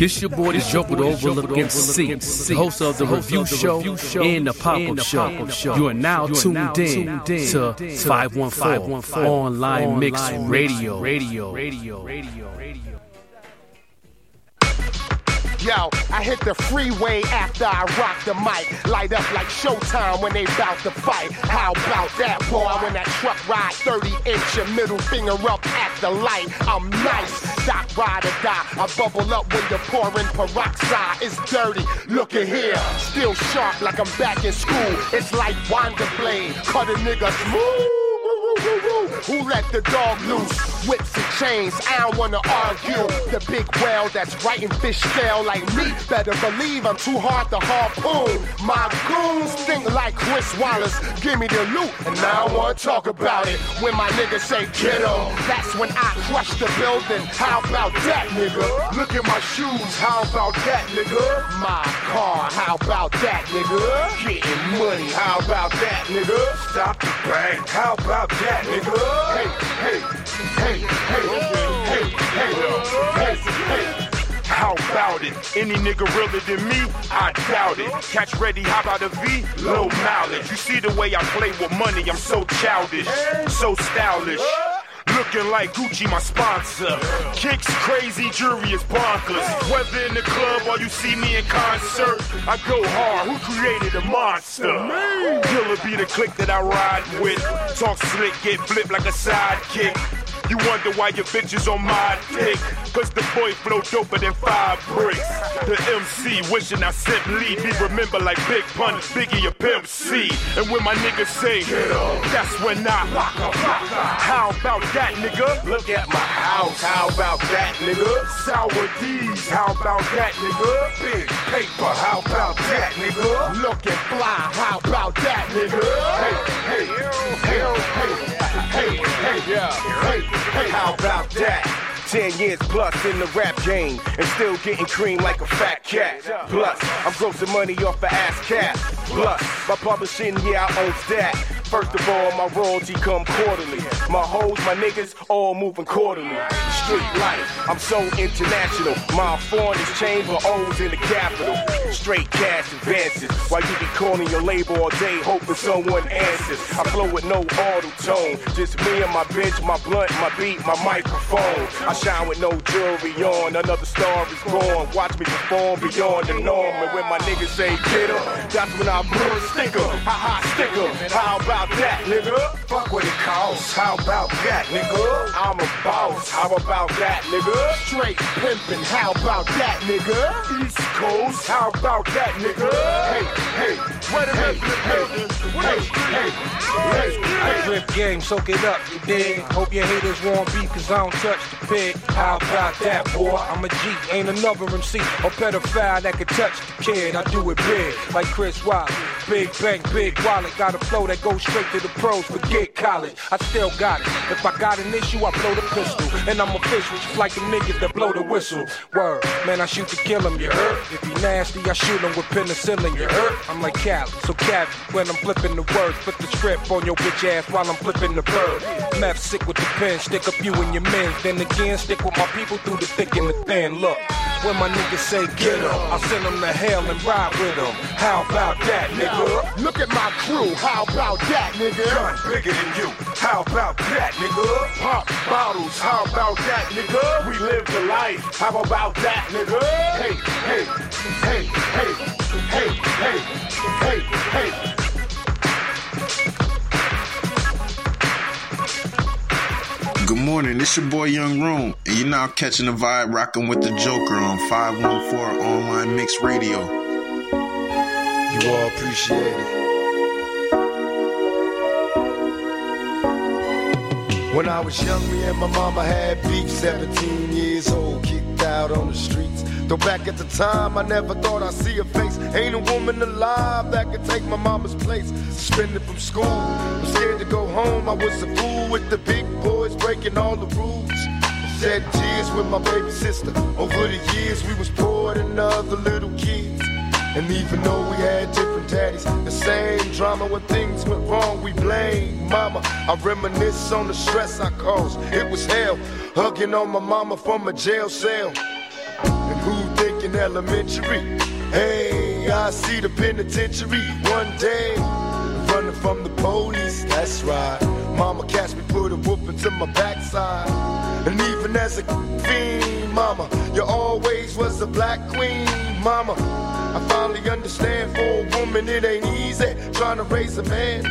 This your boy, this Joker, the Overlook M C, host of the Review Show and the Pop-Up Show. You are now tuned in to five one four Online Mix Radio. Radio. Radio. Radio. Yo, I hit the freeway after I rock the mic. Light up like Showtime when they bout to fight. How about that, boy? When that truck ride thirty inch, your middle finger up at the light. I'm nice, stop, ride or die. I bubble up when you're pouring peroxide. It's dirty, look at here. Still sharp like I'm back in school. It's like Wanda Blade, cut a nigga smooth. Who let the dog loose? Whips and chains, I don't wanna argue. The big whale that's right in fish tail like me. Better believe I'm too hard to harpoon. My goons think like Chris Wallace. Give me the loot, and I don't wanna talk about it. When my niggas say ghetto, that's when I crush the building. How about that, nigga? Look at my shoes, how about that, nigga? My car, how about that, nigga? Getting money, how about that, nigga? Stop the bank, how about that? Hey, hey, hey, hey, hey, hey, hey, hey, hey, hey. How about it? Any nigga realer than me? I doubt it. Catch ready, how about a V? Low mileage. You see the way I play with money, I'm so childish, so stylish. Looking like Gucci, my sponsor. Kicks crazy, jury is bonkers. Whether in the club or you see me in concert, I go hard. Who created a monster? Killer be the clique that I ride with. Talk slick, get flipped like a sidekick. You wonder why your bitch is on my dick. Cause the boy flow doper than five bricks. The M C wishing I simply be remembered like Big Pun, Biggie, or Pimp C. And when my niggas say, that's when I rock a rock. How about that, nigga? Look at my house, how about that, nigga? Sour D's, how about that, nigga? Big paper, how about that, nigga? Looking fly, how about that, nigga? Hey, hey, hey, hey. Hey, hey, yeah. Hey, hey, how about that? Ten years plus in the rap game and still getting cream like a fat cat. Plus, I'm grossing money off the ass cat. Plus, my publishing, yeah, I owns that. First of all, my royalty come quarterly. My hoes, my niggas, all moving quarterly. Street life, I'm so international. My foreign exchange for O's in the capital. Straight cash advances. While you be calling your label all day, hoping someone answers. I flow with no auto tone. Just me and my bitch, my blunt, my beat, my microphone. I shine with no jewelry on, another star is born. Watch me perform beyond the norm. And when my niggas say get up, that's when I blow a sticker. Ha-ha, sticker. How about that, nigga? Fuck what it costs. How about that, nigga? I'm a boss. How about that, nigga? Straight pimpin'. How about that, nigga? East Coast. How about that, nigga? Hey, hey, where the hey, hey, hey, hey, hey, hey. Drip game, soak it up, you dig? Hope your haters won't beat, cause I don't touch the pig. How about that, boy? I'm a G, ain't another M C or pedophile that could touch the kid. I do it big, like Chris Wilde. Big bang, big wallet. Got a flow that goes straight to the pros. Forget college, I still got it. If I got an issue, I blow the pistol. And I'm official, just like the niggas that blow the whistle. Word, man, I shoot to kill him, you hurt? If he nasty, I shoot him with penicillin, you hurt? I'm like Cali, so Cali, when I'm flipping the words, flip the script on your bitch ass while I'm flipping the bird. Meth sick with the pen, stick up you and your men. Then again, stick with my people through the thick and the thin. Look, when my niggas say get em, I send them to hell and ride with them. How about that, nigga? Look at my crew, how about that, nigga? Gun bigger than you, how about that, nigga? Pop bottles, how about that, nigga? We live the life, how about that, nigga? Hey, hey, hey, hey, hey, hey, hey, hey, hey. Good morning, it's your boy Young Room, and you're now catching the vibe rocking with the Joker on five one four Online Mix Radio. You all appreciate it. When I was young, me and my mama had beef, seventeen years old, kicked out on the streets. Though back at the time, I never thought I'd see her face. Ain't a woman alive that could take my mama's place. Suspended from school, I'm scared to go home. I was a fool with the big boys breaking all the rules. Shed tears with my baby sister. Over the years, we was poor than other little kids. And even though we had different daddies, the same drama when things went wrong, we blamed mama. I reminisce on the stress I caused. It was hell, hugging on my mama from a jail cell. Who think in elementary. Hey, I see the penitentiary one day. Running from the police, that's right. Mama catch me, put a whooping to my backside. And even as a fiend, mama, you always was a black queen, mama. I finally understand for a woman it ain't easy trying to raise a man.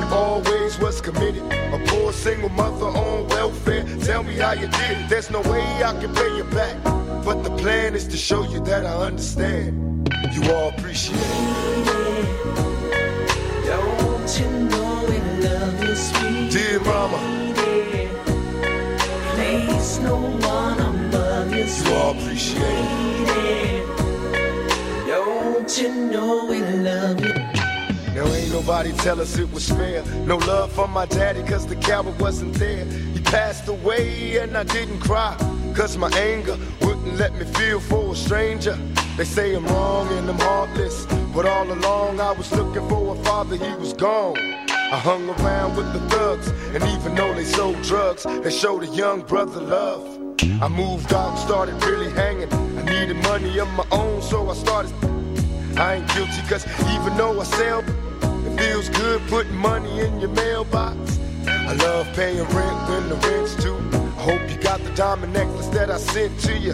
You always was committed, a poor single mother on welfare. Tell me how you did it, there's no way I can pay you back. But the plan is to show you that I understand. You all appreciate it. Don't you know it, love is sweet? Dear mama, place no one above you. You all appreciate it. Don't you know it, love is sweet? Now ain't nobody tell us it was fair. No love for my daddy cause the coward wasn't there. He passed away and I didn't cry, cause my anger wouldn't let me feel for a stranger. They say I'm wrong and I'm heartless, but all along I was looking for a father, he was gone. I hung around with the thugs, and even though they sold drugs, they showed a young brother love. I moved out and started really hanging. I needed money of my own, so I started. I ain't guilty cause even though I sell, it feels good putting money in your mailbox. I love paying rent when the rent's due. I hope you got the diamond necklace that I sent to you,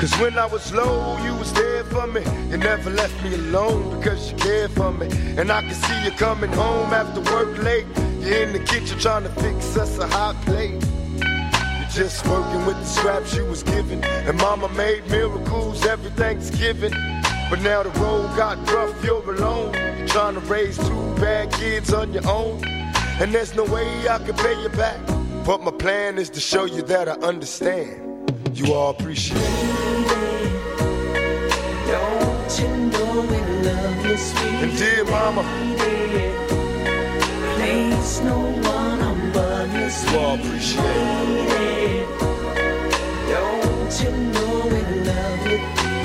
cause when I was low, you was there for me. You never left me alone because you cared for me. And I can see you coming home after work late. You're in the kitchen trying to fix us a hot plate. You're just working with the scraps you was given. And mama made miracles every Thanksgiving. But now the road got rough, you're alone. You're trying to raise two bad kids on your own. And there's no way I can pay you back. But my plan is to show you that I understand. You all appreciate it. Don't you know it, love is sweet? And dear mama, place no one above you. You all appreciate it. Don't you know it, love is sweet?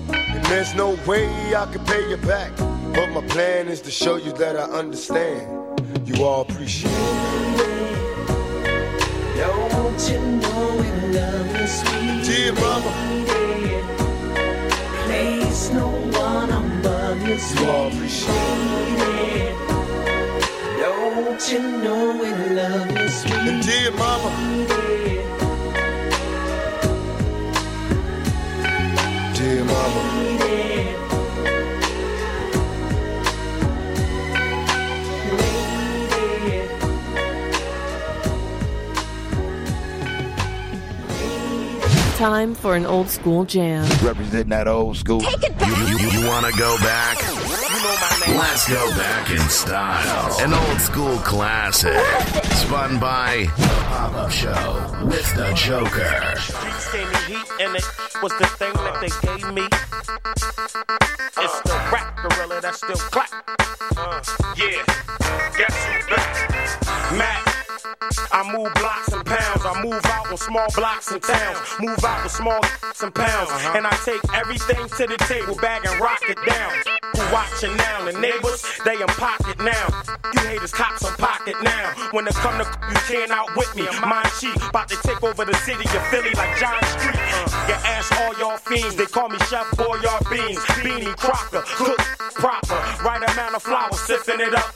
And there's no way I can pay you back, but my plan is to show you that I understand. You all appreciate it. Don't you know it, love is sweet? Dear mama, place no one above you. You all appreciate it. Don't you know it, love is sweet? And dear mama, dear mama, time for an old school jam. Representing that old school. Take it back. You, you, you want to go back? Let's go back in style. An old school classic. Spun by The Pop-Up Show with The Joker. Heat and it was the thing that they gave me. It's the rap gorilla that still clap. Yeah, that's back. Mac. I move blocks and pounds. I move out with small blocks and towns. Move out with small and pounds. Uh-huh. And I take everything to the table, bag and rock it down. Who watching now? The neighbors, they in pocket now. You haters, cops in pocket now. When it come to you can't out with me. Mind cheat, about to take over the city of Philly like John Street. Uh, your ass, all y'all fiends. They call me Chef Boyard Beans. Beanie Crocker, cook proper. Right amount of flour, sipping it up.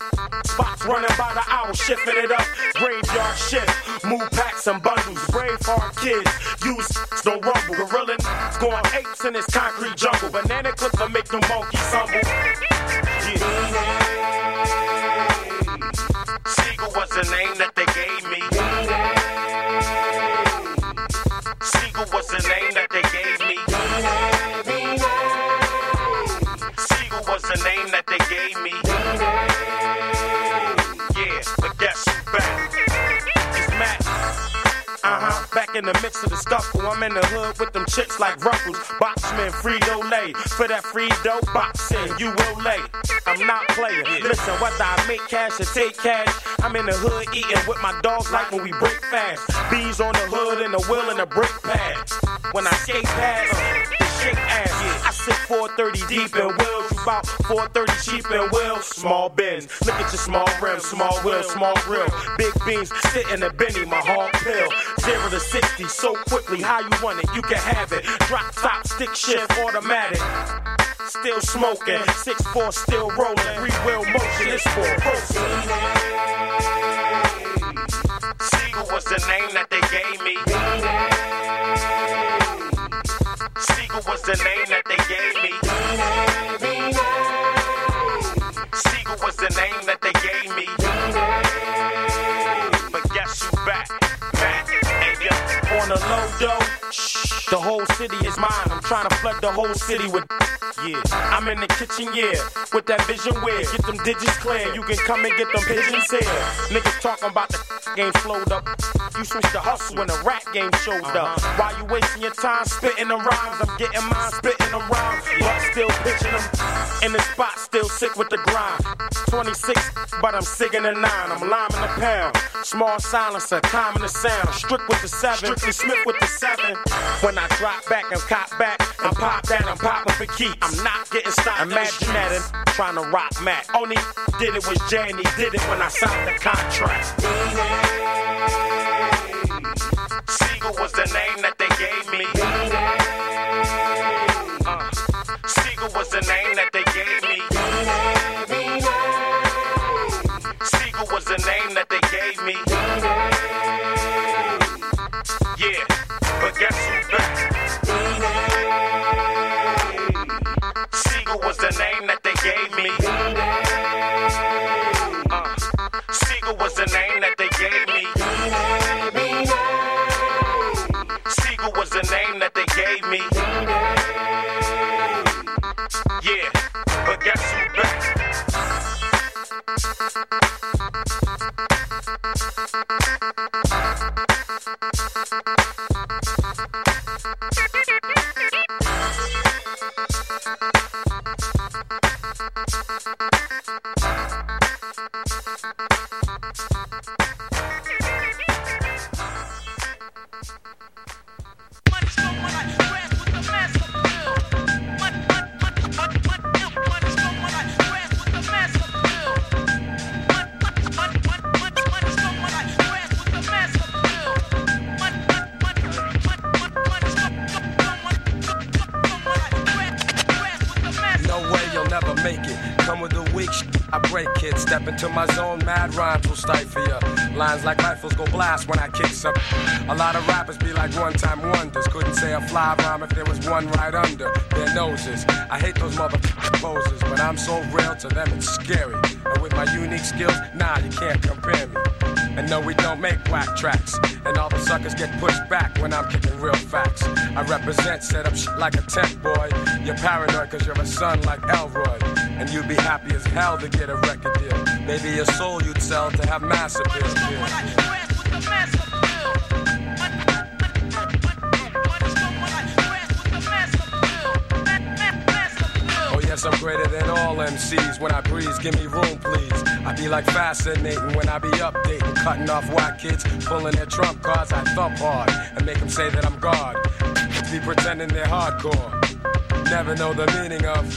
Spots running by the hour, shifting it up. Graveyard shift, move packs and bundles. Brave hard kids, use don't rumble. Gorilla going apes in this concrete jungle. Banana clips will make them monkeys humble. Yeah. Seagull was the name that they gave me. the name that they gave me. Yeah, but guess who's back? It's Max. Uh-huh. Back in the mix of the scuffle, I'm in the hood with them chips like Ruffles. Boxman, Frito-Lay. For that Frito boxing, you will lay. I'm not playing. Listen, whether I make cash or take cash, I'm in the hood eating with my dogs like when we break fast. Bees on the hood and the wheel and the brake pad. When I skate past, they shake ass. I sit four thirty deep in wheels, you bout four thirty cheap in wheels. Small bins, look at your small rims, small wheels, small grill. Big beans, sit in a Benny, my hard pill. Zero to sixty, so quickly, how you want it, you can have it. Drop top, stick shift, automatic. Still smoking, six four still rolling, three-wheel motion, it's for protein. Siegel was the name that they gave me. Siegel was the name that they gave me. Siegel was the name that they gave me. But guess who's back? Back. Hey, yo. On the low dough, shh, the whole city is mine. I'm trying to flood the whole city with... Yeah. I'm in the kitchen, yeah, with that vision weird. Get them digits clear, you can come and get them pigeons here. Niggas talking about the game flowed up. You switched the hustle when the rap game showed up. Why you wasting your time spitting them rhymes? I'm getting mine spitting them rhymes, but still pitching them. In the spot, still sick with the grind. twenty-six, but I'm sick in the nine. I'm liming a pound. Small silencer, calming the sound. Strict with the seven, strictly Smith with the seven. When I drop back and cop back and pop down, I'm popping for keeps. I'm not getting stopped. Imagine that and trying to rock Mac. Only did it was Janny. Did it when I signed the contract. Siegel was the name that they gave me. Uh, Siegel was the name that they gave me. Siegel was the name that they gave me. Yeah, but guess who's back? The name that they gave me. Uh, Siegel was the name that they gave me. Siegel was the name that they gave me. Yeah, but guess who's back? Into my zone, mad rhymes will stifle ya. Lines like rifles go blast when I kick some. A lot of rappers be like one-time wonders. Couldn't say a fly rhyme if there was one right under their noses. I hate those motherfucking poses, but I'm so real to them it's scary. And with my unique skills, nah, you can't compare me. And no, we don't make whack tracks. And all the suckers get pushed back when I'm kicking real facts. I represent, set up shit like a tech boy. You're paranoid cause you're a son like Elroy. And you'd be happy as hell to get a record deal. Maybe your soul you'd sell to have massive bills. Oh yes, I'm greater than all M Cs. When I breeze, give me room, please. I be like fascinating when I be updating, cutting off white kids, pulling their trump cards. I thump hard and make them say that I'm God. Be pretending they're hardcore. Never know the meaning of.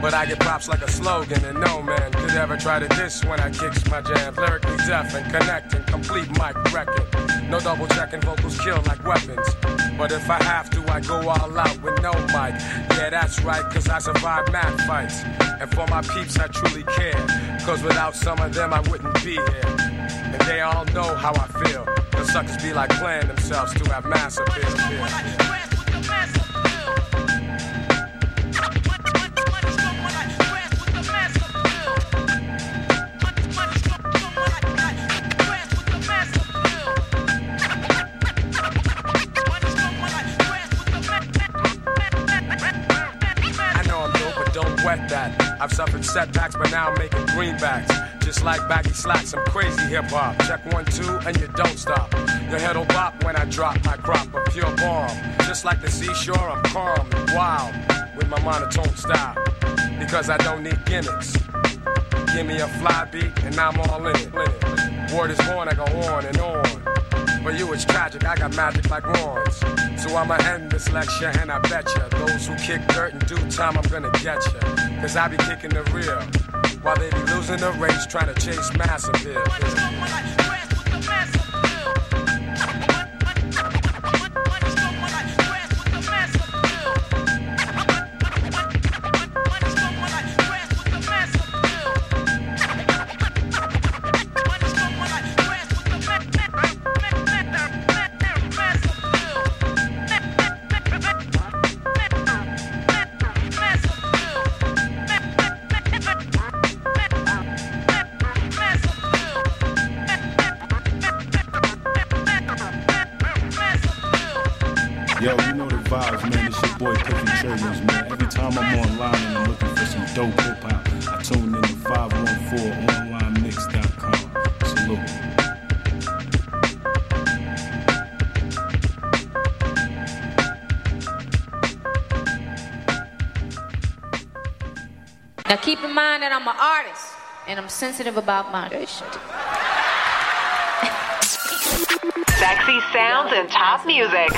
But I get props like a slogan, and no man could ever try to diss when I kicks my jam. Lyrically deaf and connecting, complete mic wrecking. No double checking, vocals kill like weapons. But if I have to, I go all out with no mic. Yeah, that's right, cause I survived mad fights. And for my peeps, I truly care. Cause without some of them, I wouldn't be here. And they all know how I feel. The suckers be like playing themselves to have massive fear. sweat that. I've suffered setbacks, but now I'm making greenbacks. Just like baggy slacks, I'm crazy hip-hop. Check one, two, and you don't stop. Your head'll bop when I drop my crop of pure bomb. Just like the seashore, I'm calm and wild with my monotone style. Because I don't need gimmicks. Give me a fly beat, and I'm all in it. Word is born, I go on and on. For you it's tragic, I got magic like wands. So I'ma end this lecture and I bet ya those who kick dirt in due time, I'm gonna get ya. Cause I be kicking the rear while they be losing the race trying to chase massive appeal. Now keep in mind that I'm an artist, and I'm sensitive about my shit. Sexy sounds and top music.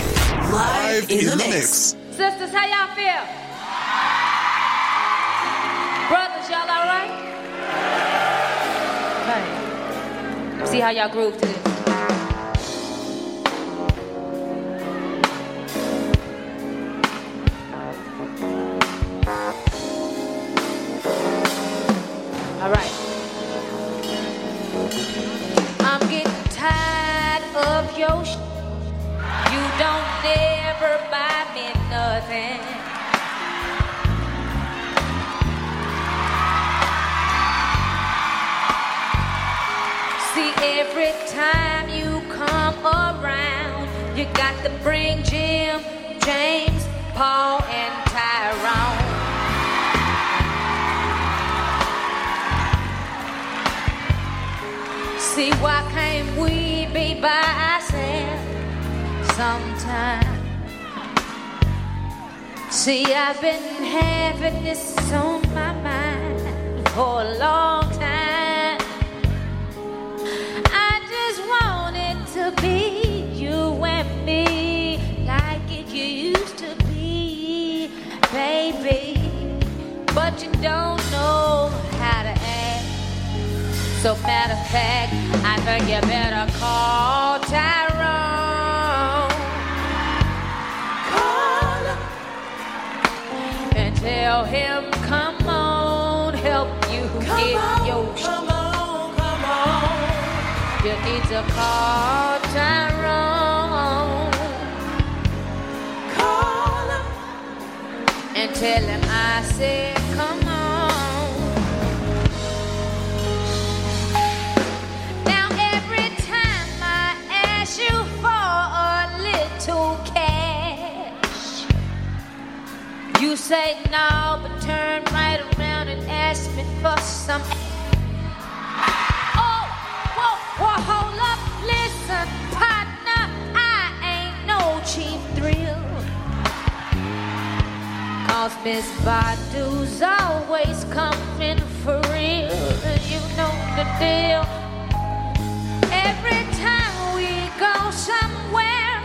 Live in the mix. Sisters, how y'all feel? Brothers, y'all all right? All right. See how y'all groove to this. Every time you come around, you got to bring Jim, James, Paul, and Tyrone. See, why can't we be by ourselves sometime? See, I've been having this on my mind for a long time. To be you and me like it used to be, baby, but you don't know how to act. So matter of fact, I think you better call Tyrone. Call him and tell him, come on, help you come get on, your come sh- on, come on. You need to call Tyrone. Call him and tell him I said come on. Now every time I ask you for a little cash, you say no, but turn right around and ask me for some. Well, hold up, listen, partner, I ain't no cheap thrill. Cause Miss Badu's always coming for real, and you know the deal. Every time we go somewhere,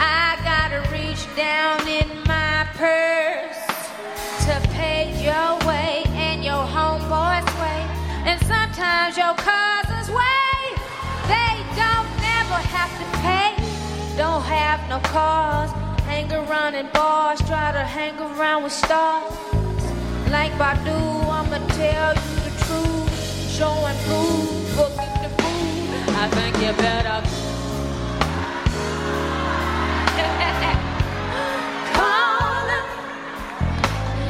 I gotta reach down in my purse to pay your way and your homeboy's way, and sometimes your cousin's way. They don't never have to pay, don't have no cars, hang around in bars, try to hang around with stars. Like Badu, I'ma tell you the truth, show and prove, booking the food. I think you better call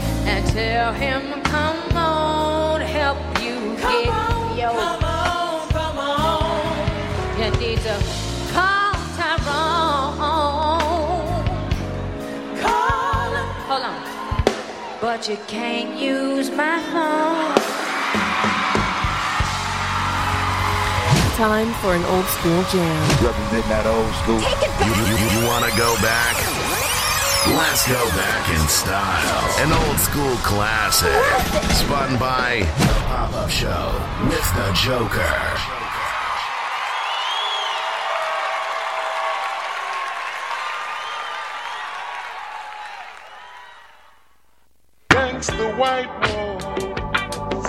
him and tell him, come on, help you come get on, your. You need to call Tyrone. Call him. Hold on. but you can't use my phone. Time for an old school jam. Representing that old school. Take it back. You, you, you want to go back? Let's go back in style. An old school classic. Spun by The Pop-Up Show with The Joker. The white walls,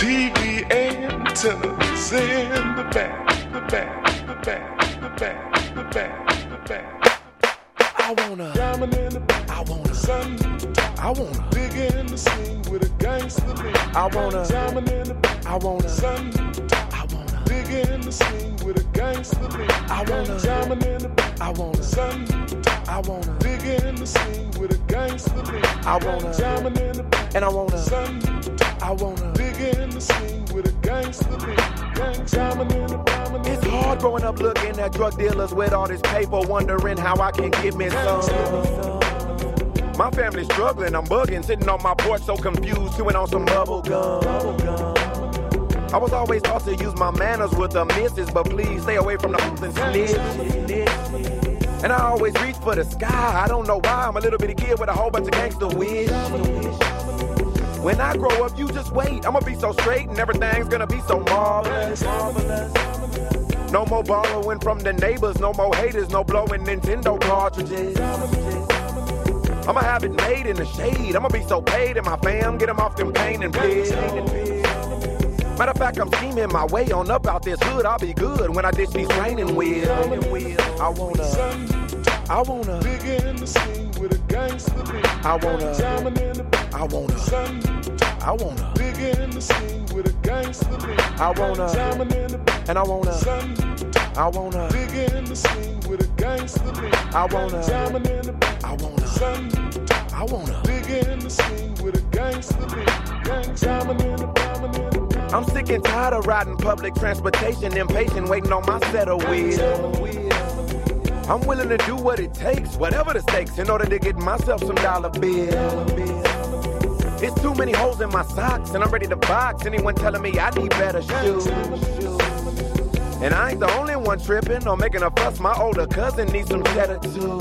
T V antennas in the back, the back, the back, the back, the back, the back. I wanna, diamond in the back, I wanna, sun, I wanna, dig in the scene with a gangster lead. I wanna, diamond in the back, I wanna, sun, I wanna, dig in the scene with a gangster lead. I wanna, diamond in the back, I wanna, sun, I wanna, dig in the scene with a gangster lead. I wanna diamond in the back, and I wanna sun. I wanna dig in the scene with a gangster beat. Diamond in the diamond. It's hard growing up looking at drug dealers with all this paper, wondering how I can get me some. My family's struggling, I'm bugging, sitting on my porch so confused, chewing on some bubble gum. Bubble gum. I was always taught to use my manners with the missus, but please stay away from the hoops and snitches. And I always reach for the sky. I don't know why. I'm a little bitty kid with a whole bunch of gangster wish. When I grow up, you just wait. I'ma be so straight and everything's gonna be so marvelous. No more borrowing from the neighbors. No more haters. No blowing Nintendo cartridges. I'ma have it made in the shade. I'ma be so paid and my fam get them off them pain and piss. Matter of fact, I'm scheming my way on up out this hood. I'll be good when I ditch these training wheels. I wanna, I wanna dig in the scene with a gangster beat. I wanna, I wanna, I wanna dig in the scene with a gangster beat. I wanna, and I wanna, I wanna dig in the scene with a gangster beat. I wanna, I wanna, I wanna dig in the scene with a gangster beat. I'm sick and tired of riding public transportation, impatient, waiting on my set of wheels. I'm willing to do what it takes, whatever the stakes, in order to get myself some dollar bills. It's too many holes in my socks, and I'm ready to box anyone telling me I need better shoes. And I ain't the only one tripping or making a fuss. My older cousin needs some cheddar too.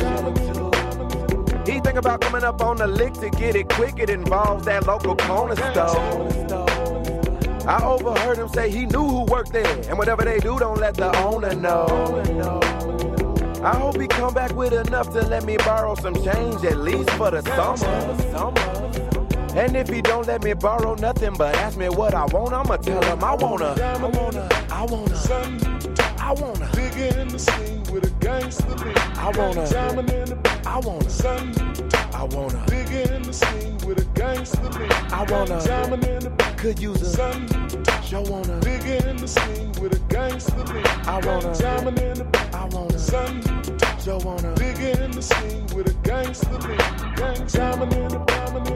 He think about coming up on the lick to get it quick. It involves that local corner store. I overheard him say he knew who worked there, and whatever they do, don't let the owner know. I hope he come back with enough to let me borrow some change, at least for the summer. And if he don't let me borrow nothing but ask me what I want, I'ma tell him I wanna, I wanna, I wanna, I wanna dig in the scene with a gangster beat. I wanna, I wanna, I wanna dig in the scene with a gangster beat. I wanna diamond in the back, could use a sun. Show wanna dig in the scene with a gangster beat. I wanna diamond in the back, I wanna sun. Show wanna dig in the scene with a gangster beat. Diamond in the diamond.